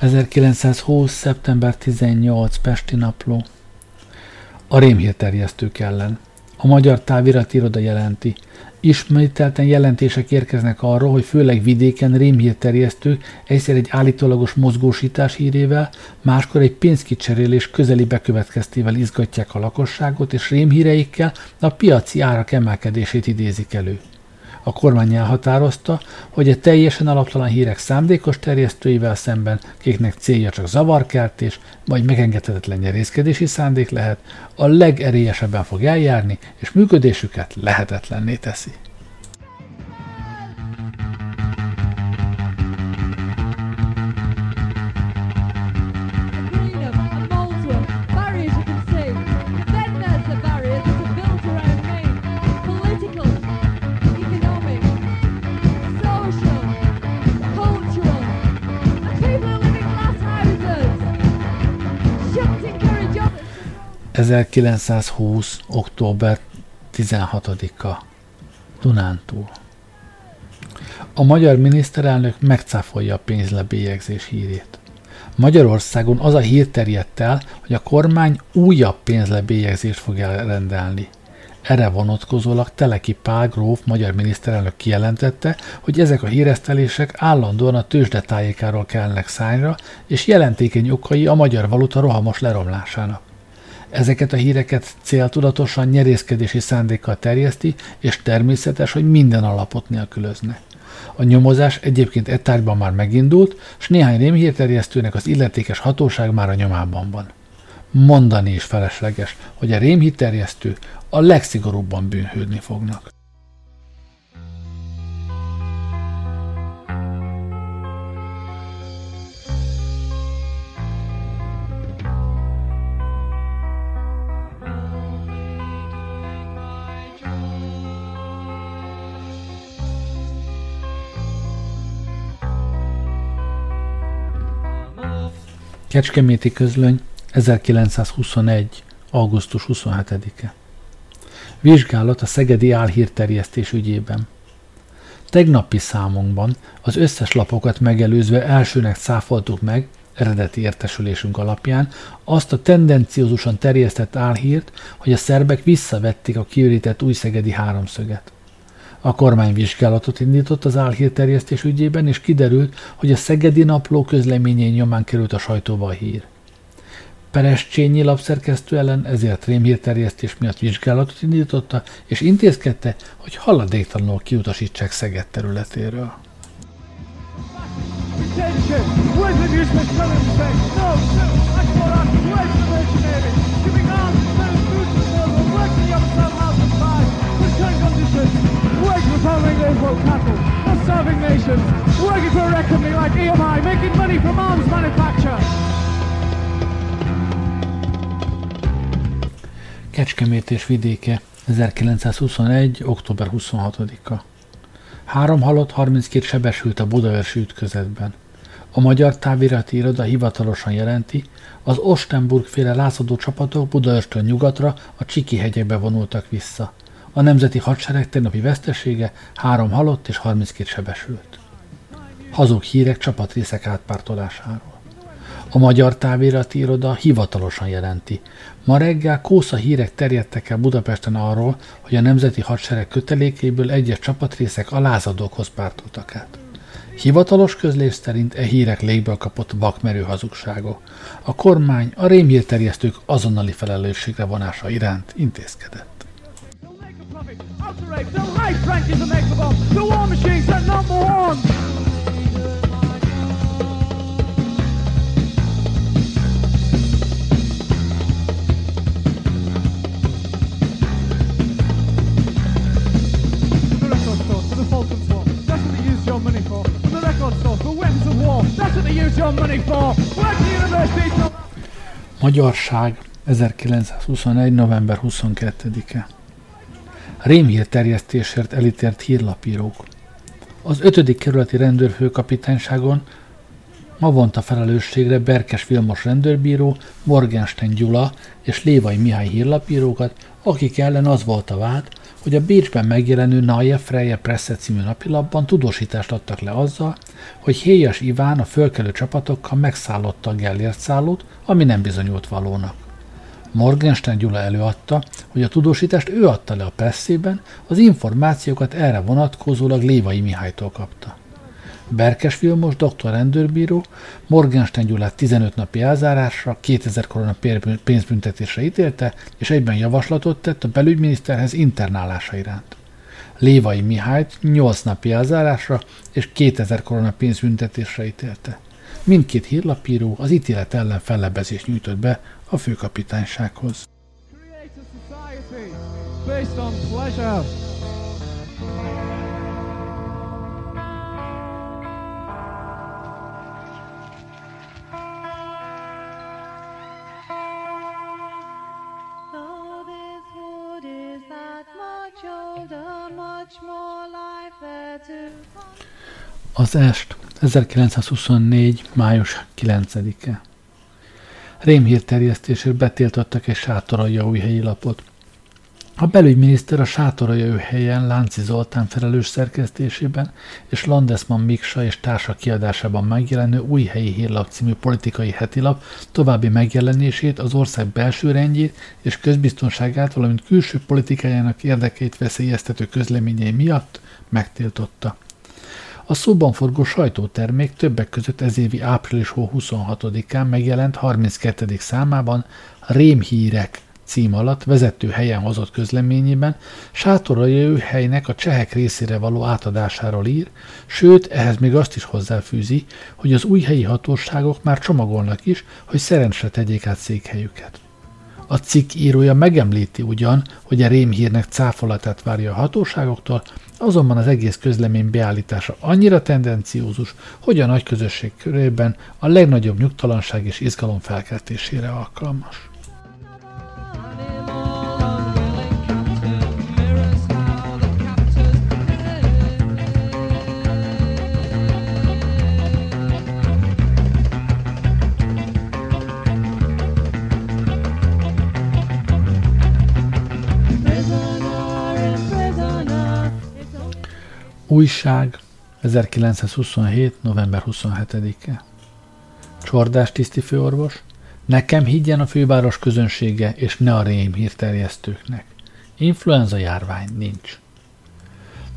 ezerkilencszázhúsz. szeptember tizennyolcadika. Pesti Napló. A rémhírterjesztők ellen. A Magyar Távirati Iroda jelenti. Ismételten jelentések érkeznek arról, hogy főleg vidéken rémhírterjesztők egyszer egy állítólagos mozgósítás hírével, máskor egy pénzkicserélés közeli bekövetkeztével izgatják a lakosságot, és rémhíreikkel a piaci árak emelkedését idézik elő. A kormány elhatározta, hogy a teljesen alaptalan hírek szándékos terjesztőivel szemben, kiknek célja csak zavarkeltés, vagy megengedhetetlen nyerészkedési szándék lehet, a legerélyesebben fog eljárni, és működésüket lehetetlenné teszi. ezerkilencszázhúsz. október tizenhatodika. Dunántúl. A magyar miniszterelnök megcáfolja a pénzlebélyegzés hírét. Magyarországon az a hír terjedt el, hogy a kormány újabb pénzlebélyegzést fog elrendelni. Erre vonatkozólag Teleki Pál gróf magyar miniszterelnök kijelentette, hogy ezek a híresztelések állandóan a tőzsdetájékáról kelnek szányra, és jelentékeny okai a magyar valuta rohamos leromlásának. Ezeket a híreket céltudatosan nyerészkedési szándékkal terjeszti, és természetes, hogy minden alapot nélkülözne. A nyomozás egyébként e tárgyban már megindult, s néhány rémhírterjesztőnek az illetékes hatóság már a nyomában van. Mondani is felesleges, hogy a rémhírterjesztők a legszigorúbban bűnhődni fognak. Kecskeméti közlöny, ezerkilencszázhuszonegy. augusztus huszonhetedike. Vizsgálat a szegedi álhírterjesztés ügyében. Tegnapi számunkban az összes lapokat megelőzve elsőnek cáfoltuk meg, eredeti értesülésünk alapján, azt a tendenciózusan terjesztett álhírt, hogy a szerbek visszavették a kiürített újszegedi háromszöget. A kormány vizsgálatot indított az álhírterjesztés ügyében, és kiderült, hogy a szegedi napló közleményén nyomán került a sajtóba a hír. Perescsényi lapszerkesztő ellen ezért rémhírterjesztés miatt vizsgálatot indította, és intézkedte, hogy haladéktalanul kiutasítsák Szeged területéről. Kecskemét és vidéke, ezerkilencszázhuszonegy. október huszonhatodika. Három halott, harminckét sebesült a budaörsi ütközetben. A Magyar Távirati Iroda hivatalosan jelenti, az Ostenburg-féle lázadó csapatok Budaörstől nyugatra a Csiki-hegyekbe vonultak vissza. A Nemzeti Hadsereg tegnapi vesztesége három halott és harminckét sebesült. Hazug hírek csapatrészek átpártolásáról. A Magyar Távirati Iroda hivatalosan jelenti. Ma reggel kósza hírek terjedtek el Budapesten arról, hogy a Nemzeti Hadsereg kötelékéből egyes csapatrészek a lázadókhoz pártoltak át. Hivatalos közlés szerint e hírek légből kapott vakmerő hazugságok. A kormány a rémhírterjesztők azonnali felelősségre vonása iránt intézkedett. Magyarság, ezerkilencszázhuszonegy. november huszonkettedike. Rémhírterjesztésért elítélt hírlapírók. Az ötödik kerületi rendőrfőkapitányságon ma vonta felelősségre Berkes Vilmos rendőrbíró, Morgenstein Gyula és Lévai Mihály hírlapírókat, akik ellen az volt a vád, hogy a Bécsben megjelenő Neue Freie Presse című napilapban tudósítást adtak le azzal, hogy Héjas Iván a fölkelő csapatokkal megszállotta a Gellért szállót, ami nem bizonyult valónak. Morgenstein Gyula előadta, hogy a tudósítást ő adta le a presszében, az információkat erre vonatkozólag Lévai Mihálytól kapta. Berkes Vilmos doktor rendőrbíró Morgenstein Gyulát tizenöt napi elzárásra, kétezer korona pénzbüntetésre ítélte, és egyben javaslatot tett a belügyminiszterhez internálása iránt. Lévai Mihályt nyolc napi elzárásra és kétezer korona pénzbüntetésre ítélte. Mindkét hírlapíró az ítélet ellen fellebbezést nyújtott be a főkapitánysághoz. Az est, ezerkilencszázhuszonnégy. május kilencedike. Rémhírterjesztésért betiltottak egy sátoraljaújhelyi lapot. A belügyminiszter a sátoraljaújhelyen Lánci Zoltán felelős szerkesztésében és Landesmann Miksa és társa kiadásában megjelenő Újhelyi Hírlap című politikai hetilap további megjelenését az ország belső rendjét és közbiztonságát, valamint külső politikájának érdekeit veszélyeztető közleményei miatt megtiltotta. A szóban forgó sajtótermék többek között ez évi április hó huszonhatodikán megjelent harminckettedik számában Rémhírek cím alatt vezető helyen hozott közleményében sátoraljaújhelynek a csehek részére való átadásáról ír, sőt, ehhez még azt is hozzáfűzi, hogy az újhelyi hatóságok már csomagolnak is, hogy Szerencsre tegyék át székhelyüket. A cikk írója megemlíti ugyan, hogy a rémhírnek cáfolatát várja a hatóságoktól, azonban az egész közlemény beállítása annyira tendenciózus, hogy a nagyközösség körében a legnagyobb nyugtalanság és izgalom felkeltésére alkalmas. Újság, ezerkilencszázhuszonhét. november huszonhetedike. Csordás tisztifőorvos, nekem higgyen a főváros közönsége, és ne a rémhírterjesztőknek. Influenza járvány nincs.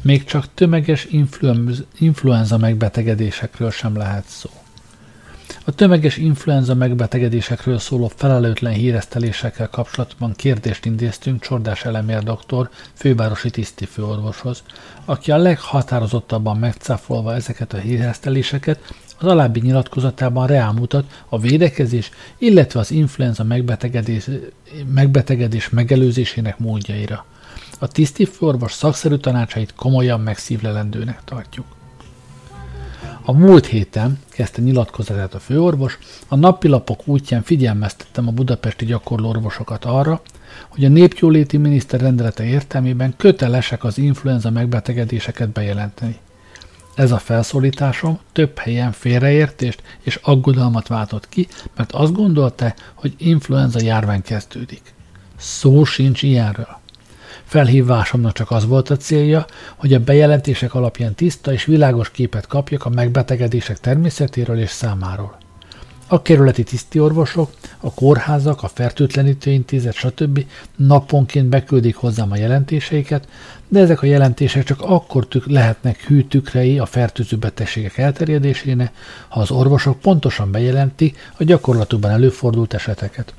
Még csak tömeges influ- influenza megbetegedésekről sem lehet szó. A tömeges influenza megbetegedésekről szóló felelőtlen híresztelésekkel kapcsolatban kérdést intéztünk Csordás Elemér doktor fővárosi tisztifőorvoshoz, aki a leghatározottabban megcáfolva ezeket a híreszteléseket az alábbi nyilatkozatában rámutat a védekezés, illetve az influenza megbetegedés, megbetegedés megelőzésének módjaira. A tisztifőorvos szakszerű tanácsait komolyan megszívlelendőnek tartjuk. A múlt héten, kezdte nyilatkozatát a főorvos, a napilapok útján figyelmeztettem a budapesti gyakorló orvosokat arra, hogy a népjóléti miniszter rendelete értelmében kötelesek az influenza megbetegedéseket bejelenteni. Ez a felszólításom több helyen félreértést és aggodalmat váltott ki, mert azt gondolta, hogy influenza járvány kezdődik. Szó sincs ilyenről. Felhívásomnak csak az volt a célja, hogy a bejelentések alapján tiszta és világos képet kapjak a megbetegedések természetéről és számáról. A kerületi tisztiorvosok, a kórházak, a fertőtlenítőintézet, stb. Naponként beküldik hozzám a jelentéseiket, de ezek a jelentések csak akkor tük- lehetnek hű tükrei a fertőző betegségek elterjedésére, ha az orvosok pontosan bejelentik a gyakorlatukban előfordult eseteket.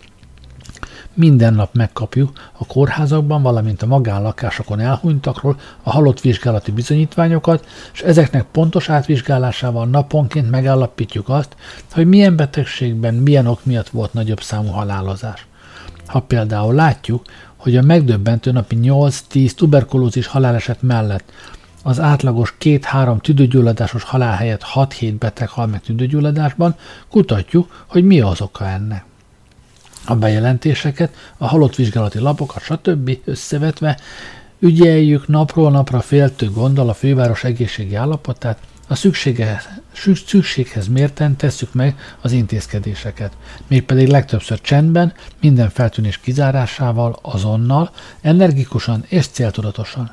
Minden nap megkapjuk a kórházakban, valamint a magánlakásokon elhunytakról a halott vizsgálati bizonyítványokat, és ezeknek pontos átvizsgálásával naponként megállapítjuk azt, hogy milyen betegségben, milyen ok miatt volt nagyobb számú halálozás. Ha például látjuk, hogy a megdöbbentő napi nyolc-tíz tuberkulózis haláleset mellett az átlagos két-három tüdőgyulladásos halál helyett hat-hét beteg hal meg tüdőgyulladásban, kutatjuk, hogy mi az oka ennek. A bejelentéseket, a halott vizsgálati lapokat, stb. Összevetve ügyeljük napról napra féltő gonddal a főváros egészségi állapotát, a szüksége, szükséghez mérten tesszük meg az intézkedéseket, mégpedig legtöbbször csendben, minden feltűnés kizárásával, azonnal, energikusan és céltudatosan.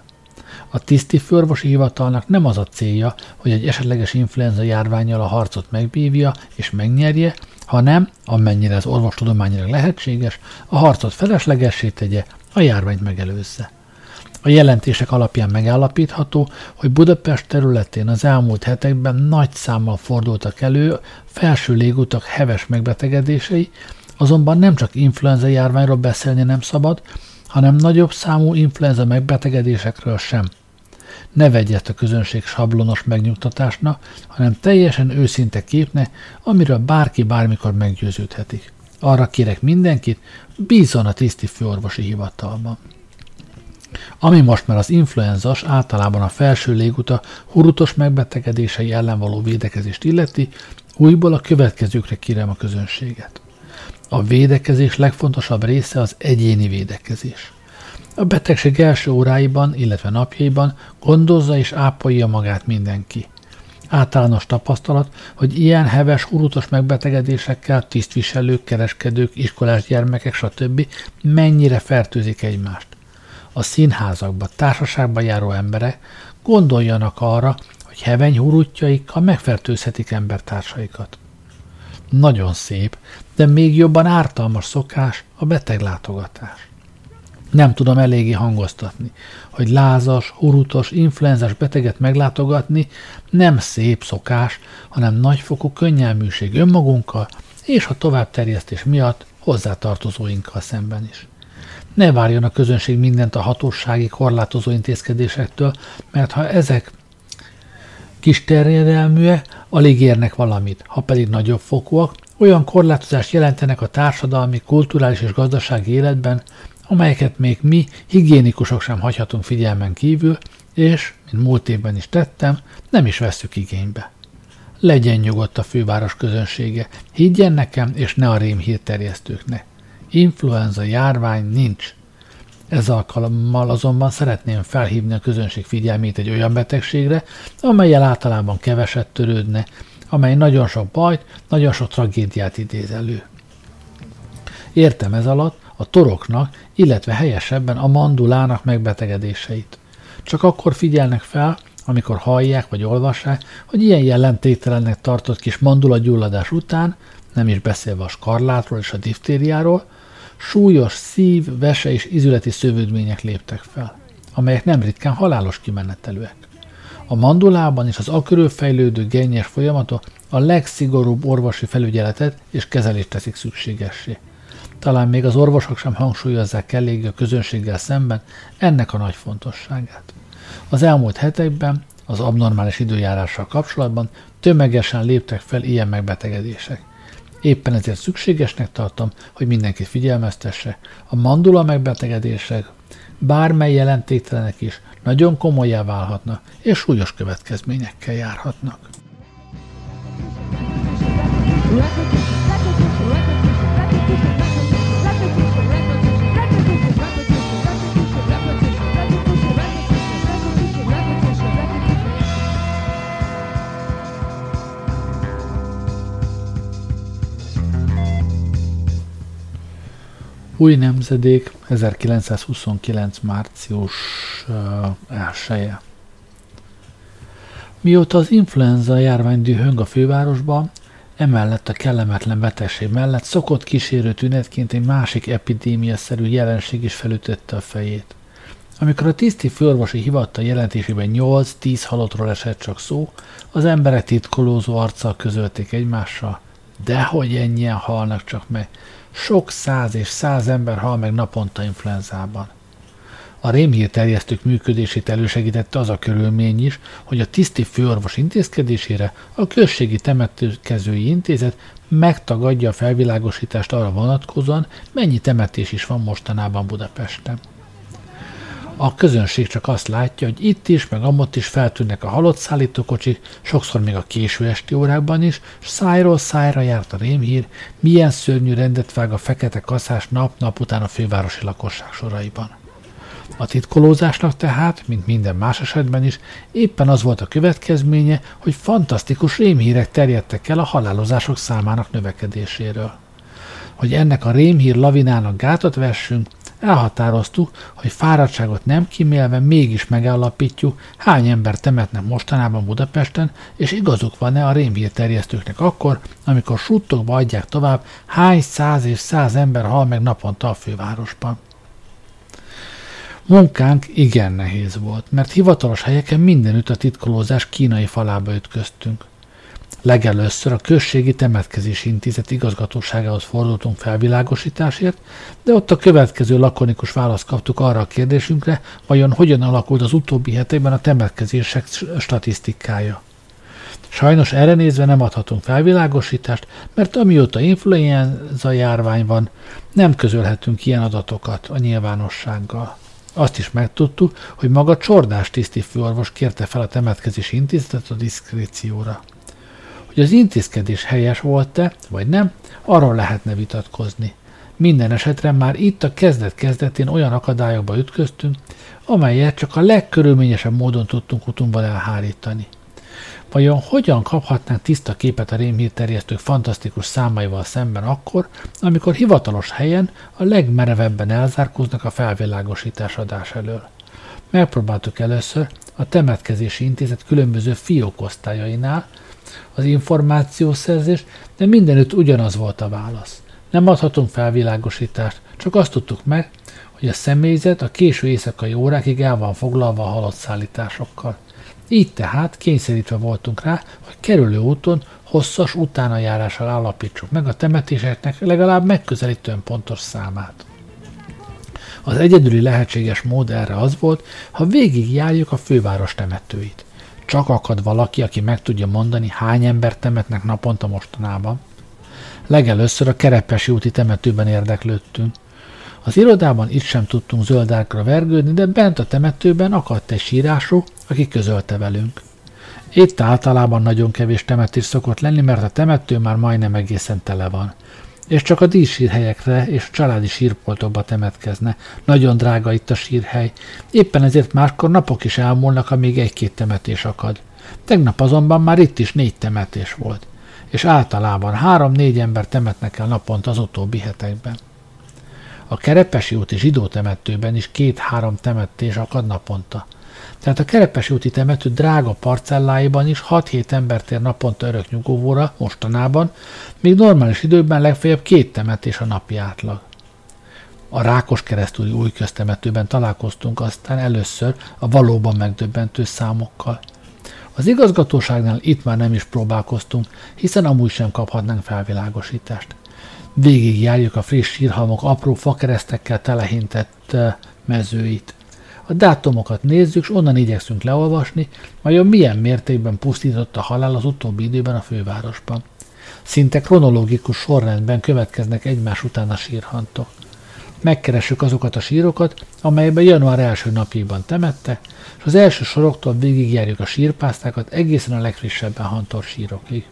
A tisztifőorvosi hivatalnak nem az a célja, hogy egy esetleges influenza járvánnyal a harcot megbívja és megnyerje, hanem, amennyire az orvostudományilag lehetséges, a harcot feleslegessé tegye, a járványt megelőzze. A jelentések alapján megállapítható, hogy Budapest területén az elmúlt hetekben nagy számmal fordultak elő felső légutak heves megbetegedései, azonban nem csak influenza járványról beszélni nem szabad, hanem nagyobb számú influenza megbetegedésekről sem. Ne vegye ezt a közönség sablonos megnyugtatásnak, hanem teljesen őszinte képnek, amiről bárki bármikor meggyőződhetik. Arra kérek mindenkit, bízzon a tisztifőorvosi hivatalban. Ami most már az influenzas, általában a felső léguta hurutos megbetegedései ellen való védekezést illeti, újból a következőkre kérem a közönséget. A védekezés legfontosabb része az egyéni védekezés. A betegség első óráiban, illetve napjaiban gondozza és ápolja magát mindenki. Általános tapasztalat, hogy ilyen heves, hurutos megbetegedésekkel tisztviselők, kereskedők, iskolás gyermekek, stb. Mennyire fertőzik egymást. A színházakba, társaságba járó emberek gondoljanak arra, hogy heveny hurutjaikkal megfertőzhetik embertársaikat. Nagyon szép, de még jobban ártalmas szokás a beteglátogatás. Nem tudom eléggé hangoztatni, hogy lázas, hurutos, influenzás beteget meglátogatni nem szép szokás, hanem nagyfokú könnyelműség önmagunkkal és a továbbterjesztés miatt hozzátartozóinkkal szemben is. Ne várjon a közönség mindent a hatósági korlátozó intézkedésektől, mert ha ezek kis terjedelműek, alig érnek valamit, ha pedig nagyobb fokúak, olyan korlátozást jelentenek a társadalmi, kulturális és gazdasági életben, amelyeket még mi, higiénikusok sem hagyhatunk figyelmen kívül, és, mint múlt évben is tettem, nem is vesszük igénybe. Legyen nyugodt a főváros közönsége, higgyen nekem, és ne a rémhírterjesztőknek. Influenza járvány nincs. Ez alkalommal azonban szeretném felhívni a közönség figyelmét egy olyan betegségre, amellyel általában keveset törődne, amely nagyon sok bajt, nagyon sok tragédiát idéz elő. Értem ez alatt a toroknak, illetve helyesebben a mandulának megbetegedéseit. Csak akkor figyelnek fel, amikor hallják vagy olvassák, hogy ilyen jelentéktelennek tartott kis mandula gyulladás után, nem is beszélve a skarlátról és a diftériáról, súlyos szív, vese és izületi szövődmények léptek fel, amelyek nem ritkán halálos kimenetelőek. A mandulában és az a körül fejlődő gennyes folyamatok a legszigorúbb orvosi felügyeletet és kezelést teszik szükségessé. Talán még az orvosok sem hangsúlyozzák elég a közönséggel szemben ennek a nagy fontosságát. Az elmúlt hetekben, az abnormális időjárással kapcsolatban tömegesen léptek fel ilyen megbetegedések. Éppen ezért szükségesnek tartom, hogy mindenkit figyelmeztesse. A mandula megbetegedések bármely jelentéktelenek is nagyon komollyá válhatnak és súlyos következményekkel járhatnak. Új nemzedék, ezerkilencszázhuszonkilenc. március elseje. Mióta az influenza járvány dühöng a fővárosban, emellett a kellemetlen betegség mellett szokott kísérő tünetként egy másik epidémia-szerű jelenség is felütötte a fejét. Amikor a tiszti főorvosi hivatal jelentésében nyolc-tíz halottról esett csak szó, az emberek titkolózó arccal közölték egymással. Dehogy ennyien halnak csak meg. Sok száz és száz ember hal meg naponta influenzában. A rémhírterjesztők működését elősegítette az a körülmény is, hogy a tiszti főorvos intézkedésére a községi temetkezői intézet megtagadja a felvilágosítást arra vonatkozóan, mennyi temetés is van mostanában Budapesten. A közönség csak azt látja, hogy itt is, meg amott is feltűnnek a halott szállítókocsik, sokszor még a késő esti órákban is, s szájról szájra járt a rémhír, milyen szörnyű rendet vág a fekete kaszás nap-nap után a fővárosi lakosság soraiban. A titkolózásnak tehát, mint minden más esetben is, éppen az volt a következménye, hogy fantasztikus rémhírek terjedtek el a halálozások számának növekedéséről. Hogy ennek a rémhír lavinának gátat vessünk, elhatároztuk, hogy fáradtságot nem kímélve mégis megállapítjuk, hány ember temetnek mostanában Budapesten, és igazuk van-e a rémhírterjesztőknek akkor, amikor suttogva adják tovább, hány száz és száz ember hal meg naponta a fővárosban. Munkánk igen nehéz volt, mert hivatalos helyeken mindenütt a titkolózás kínai falába ütköztünk. Legelőször a községi temetkezési intézet igazgatóságához fordultunk felvilágosításért, de ott a következő lakonikus választ kaptuk arra a kérdésünkre, vajon hogyan alakult az utóbbi hetekben a temetkezések statisztikája. Sajnos erre nézve nem adhatunk felvilágosítást, mert amióta influenza járvány van, nem közölhetünk ilyen adatokat a nyilvánossággal. Azt is megtudtuk, hogy maga Csordás tiszti főorvos kérte fel a temetkezési intézetet a diszkrécióra. Hogy az intézkedés helyes volt-e, vagy nem, arról lehetne vitatkozni. Minden esetre már itt a kezdet-kezdetén olyan akadályokba ütköztünk, amelyet csak a legkörülményesebb módon tudtunk utunkban elhárítani. Vajon hogyan kaphatnánk tiszta képet a rémhírterjesztők fantasztikus számaival szemben akkor, amikor hivatalos helyen a legmerevebben elzárkóznak a felvilágosítás adás elől? Megpróbáltuk először a temetkezési intézet különböző fiókosztályainál az információszerzés, de mindenütt ugyanaz volt a válasz. Nem adhatunk felvilágosítást, csak azt tudtuk meg, hogy a személyzet a késő éjszakai órákig el van foglalva a halott szállításokkal. Így tehát kényszerítve voltunk rá, hogy kerülő úton hosszas utánajárással állapítsuk meg a temetéseknek legalább megközelítően pontos számát. Az egyedüli lehetséges mód erre az volt, ha végigjárjuk a főváros temetőit. Csak akad valaki, aki meg tudja mondani, hány embert temetnek naponta mostanában. Legelőször a Kerepesi úti temetőben érdeklődtünk. Az irodában itt sem tudtunk zöldárkra vergődni, de bent a temetőben akadt egy sírású, aki közölte velünk. Itt általában nagyon kevés temetés szokott lenni, mert a temető már majdnem egészen tele van. És csak a díjsírhelyekre és a családi sírpoltokba temetkezne. Nagyon drága itt a sírhely. Éppen ezért máskor napok is elmúlnak, amíg egy-két temetés akad. Tegnap azonban már itt is négy temetés volt. És általában három-négy ember temetnek el naponta az utóbbi hetekben. A Kerepesi úti zsidó temetőben is két-három temetés akad naponta. Tehát a Kerepesi úti temető drága parcelláiban is hat-hét embert ér naponta örök nyugovóra mostanában, míg normális időben legfeljebb két temetés a napi átlag. A Rákoskeresztúri új köztemetőben találkoztunk aztán először a valóban megdöbbentő számokkal. Az igazgatóságnál itt már nem is próbálkoztunk, hiszen amúgy sem kaphatnánk felvilágosítást. Végigjárjuk a friss sírhalmok apró fakeresztekkel telehintett mezőit. A dátumokat nézzük, s onnan igyekszünk leolvasni, vajon milyen mértékben pusztított a halál az utóbbi időben a fővárosban. Szinte kronológikus sorrendben következnek egymás után a sírhantok. Megkeressük azokat a sírokat, amelyben január első napjában temettek, és az első soroktól végigjárjuk a sírpásztákat egészen a legfrissebben hantolt sírokig.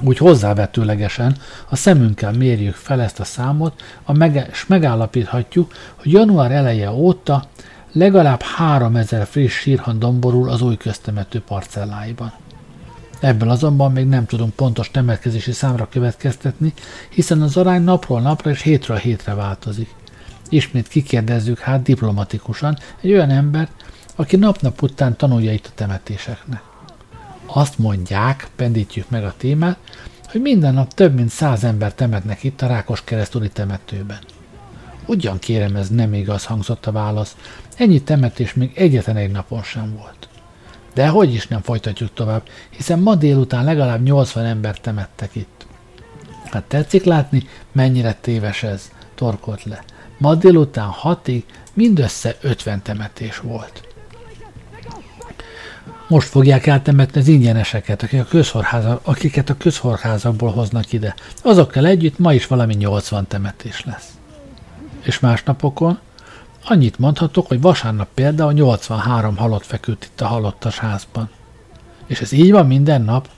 Úgy hozzávetőlegesen a szemünkkel mérjük fel ezt a számot, és megállapíthatjuk, hogy január eleje óta legalább háromezer friss sírhant domborul az új köztemető parcelláiban. Ebből azonban még nem tudunk pontos temetkezési számra következtetni, hiszen az arány napról napra és hétről hétre változik. Ismét kikérdezzük hát diplomatikusan egy olyan embert, aki nap-nap után tanulja itt a temetéseknek. Azt mondják, pendítjük meg a témát, hogy minden nap több mint száz ember temetnek itt a Rákoskeresztúri temetőben. Ugyan kérem, ez nem igaz, hangzott a válasz, ennyi temetés még egyetlen egy napon sem volt. De hogy is nem folytatjuk tovább, hiszen ma délután legalább nyolcvan ember temettek itt. Hát tetszik látni, mennyire téves ez, torkolt le. Ma délután hatig mindössze ötven temetés volt. Most fogják eltemetni az ingyeneseket, akik a akiket a közhorházakból hoznak ide. Azokkal együtt ma is valami nyolcvan temetés lesz. És más napokon? Annyit mondhatok, hogy vasárnap például nyolcvanhárom halott feküdt itt a halottas házban. És ez így van minden nap?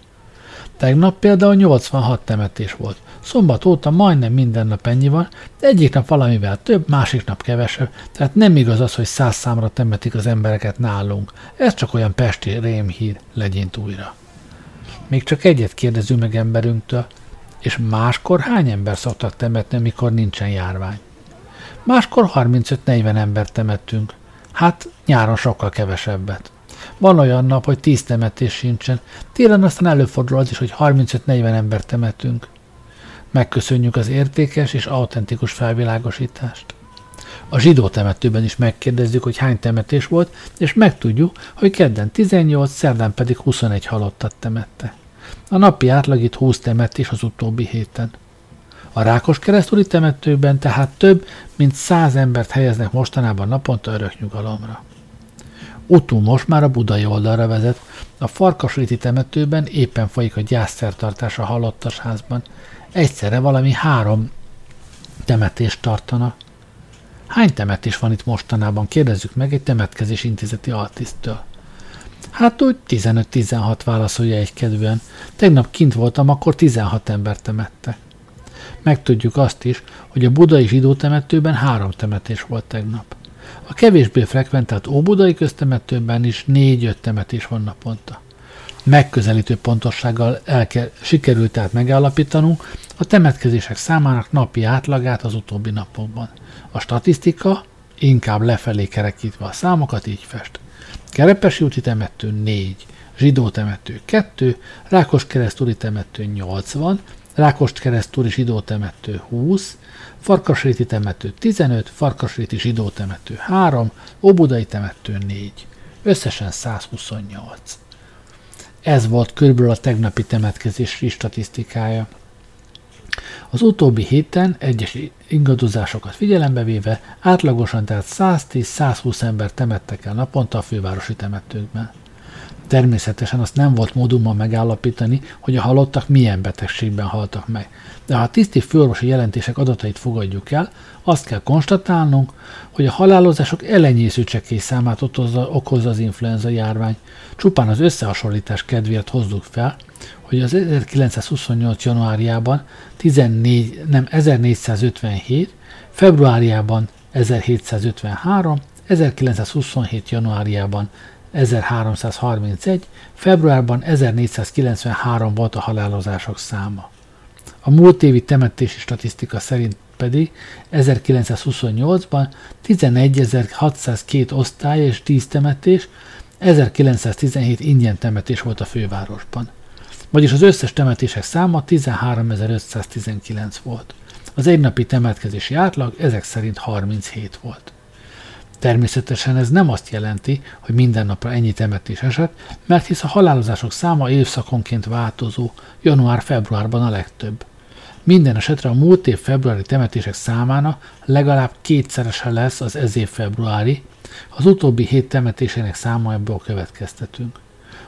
Tegnap például nyolcvanhat temetés volt. Szombat óta majdnem minden nap ennyi van, de egyik nap valamivel több, másik nap kevesebb, tehát nem igaz az, hogy száz számra temetik az embereket nálunk. Ez csak olyan pesti rémhír, legyint újra. Még csak egyet kérdezünk meg emberünktől, és máskor hány ember szoktak temetni, amikor nincsen járvány? Máskor harmincöt-negyven embert temettünk. Hát nyáron sokkal kevesebbet. Van olyan nap, hogy tíz temetés sincsen. Télen aztán előfordul az is, hogy harmincöt-negyven embert temetünk. Megköszönjük az értékes és autentikus felvilágosítást. A zsidó temetőben is megkérdezzük, hogy hány temetés volt, és megtudjuk, hogy kedden tizennyolc, szerdán pedig huszonegy halottat temette. A napi átlag itt húsz temetés az utóbbi héten. A Rákoskeresztúri temetőben tehát több, mint száz embert helyeznek mostanában naponta örök nyugalomra. Utunk most már a budai oldalra vezet, a Farkasréti temetőben éppen folyik a gyászszertartás a halottas házban. Egyszerre valami három temetést tartana. Hány temetés van itt mostanában, kérdezzük meg egy temetkezés intézeti altiszttől. Hát úgy tizenöt-tizenhat válaszolja egykedvűen. Tegnap kint voltam, akkor tizenhat ember temette. Megtudjuk azt is, hogy a budai zsidó temetőben három temetés volt tegnap. A kevésbé frekventált óbudai köztemetőben is négy-öt temetés van naponta. Megközelítő pontossággal elke- sikerült tehát megállapítanunk a temetkezések számának napi átlagát az utóbbi napokban. A statisztika inkább lefelé kerekítve a számokat így fest. Kerepesi úti temető négy, zsidó temető kettő, Rákoskeresztúri temető nyolcvan, Rákoskeresztúri zsidó temető húsz, Farkasréti temető tizenöt, Farkasréti zsidó temető három, Óbudai temető négy. Összesen száz huszonnyolc. Ez volt körülbelül a tegnapi temetkezési statisztikája. Az utóbbi héten egyes ingadozásokat figyelembe véve átlagosan tehát száztíz-százhúsz ember temettek el naponta a fővárosi temetőkben. Természetesen azt nem volt módumban megállapítani, hogy a halottak milyen betegségben haltak meg. De ha a tiszti főorvosi jelentések adatait fogadjuk el, azt kell konstatálnunk, hogy a halálozások elenyésző csekély számát okozza az influenza járvány. Csupán az összehasonlítás kedvéért hozzuk fel, hogy az ezerkilencszázhuszonnyolc januárjában tizennégy, nem, ezernégyszázötvenhét, februárjában ezerhétszázötvenhárom, ezerkilencszázhuszonhét januárjában ezerháromszázharmincegy, februárban ezernégyszázkilencvenhárom volt a halálozások száma. A múlt évi temetési statisztika szerint pedig ezerkilencszázhuszonnyolcban tizenegyezer-hatszázkettő osztály és tíz temetés, ezerkilencszáztizenhét ingyen temetés volt a fővárosban. Vagyis az összes temetések száma tizenháromezer-ötszáztizenkilenc volt. Az egynapi temetkezési átlag ezek szerint harminchét volt. Természetesen ez nem azt jelenti, hogy minden napra ennyi temetés esett, mert hisz a halálozások száma évszakonként változó, január-februárban a legtöbb. Minden esetre a múlt év februári temetések számának legalább kétszerese lesz az ez év februári, az utóbbi hét temetésének száma, ebből következtetünk.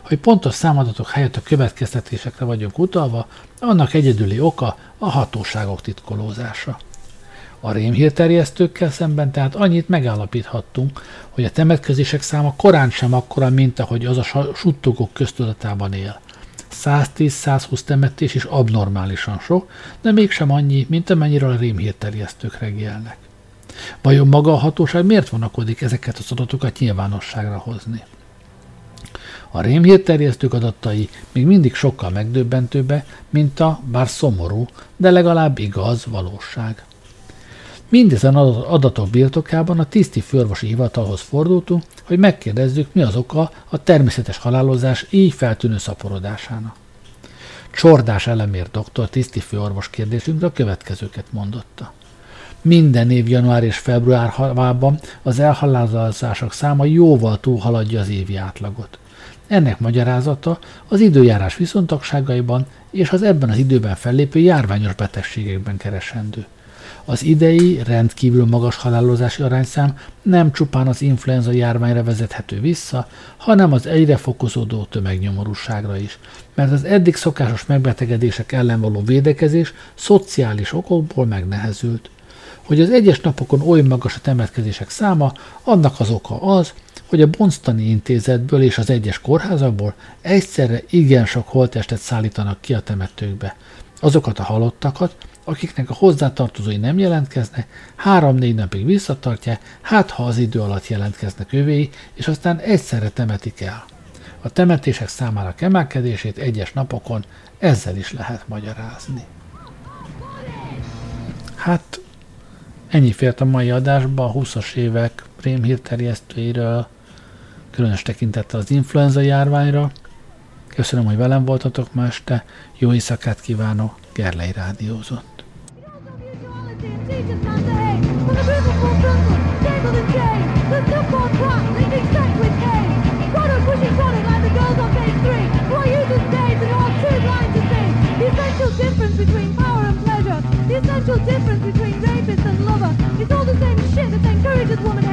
Hogy pontos számadatok helyett a következtetésekre vagyunk utalva, annak egyedüli oka a hatóságok titkolózása. A rémhírterjesztőkkel szemben tehát annyit megállapíthattunk, hogy a temetkezések száma korán sem akkora, mint ahogy az a suttogók köztudatában él. száztíz-százhúsz temetés is abnormálisan sok, de mégsem annyi, mint amennyiről a rémhírterjesztők reggelnek. Vajon maga a hatóság miért vonakodik ezeket az adatokat nyilvánosságra hozni? A rémhírterjesztők adatai még mindig sokkal megdöbbentőbb, mint a, bár szomorú, de legalább igaz valóság. Mindezen adatok birtokában a tiszti főorvosi hivatalhoz fordultunk, hogy megkérdezzük, mi az oka a természetes halálozás így feltűnő szaporodásának. Csordás Elemér doktor tiszti főorvos kérdésünkre a következőket mondotta. Minden év január és februárban az elhalálozások száma jóval túlhaladja az évi átlagot. Ennek magyarázata az időjárás viszontagságaiban és az ebben az időben fellépő járványos betegségekben keresendő. Az idei rendkívül magas halálozási arányszám nem csupán az influenza járványra vezethető vissza, hanem az egyre fokozódó tömegnyomorúságra is, mert az eddig szokásos megbetegedések ellen való védekezés szociális okokból megnehezült. Hogy az egyes napokon oly magas a temetkezések száma, annak az oka az, hogy a Bonctani Intézetből és az egyes kórházakból egyszerre igen sok holttestet szállítanak ki a temetőkbe. Azokat a halottakat, akiknek a hozzátartozói nem jelentkeznek, három-négy napig visszatartják, hát ha az idő alatt jelentkeznek övéi, és aztán egyszerre temetik el. A temetések számának emelkedését egyes napokon ezzel is lehet magyarázni. Hát, ennyi fért a mai adásba a huszas évek rémhírterjesztőiről, különös tekintettel az influenza járványra. Köszönöm, hogy velem voltatok ma este, jó éjszakát kívánok, Gerlei rádiózott. Difference between rapist and lover. It's all the same shit that encourages women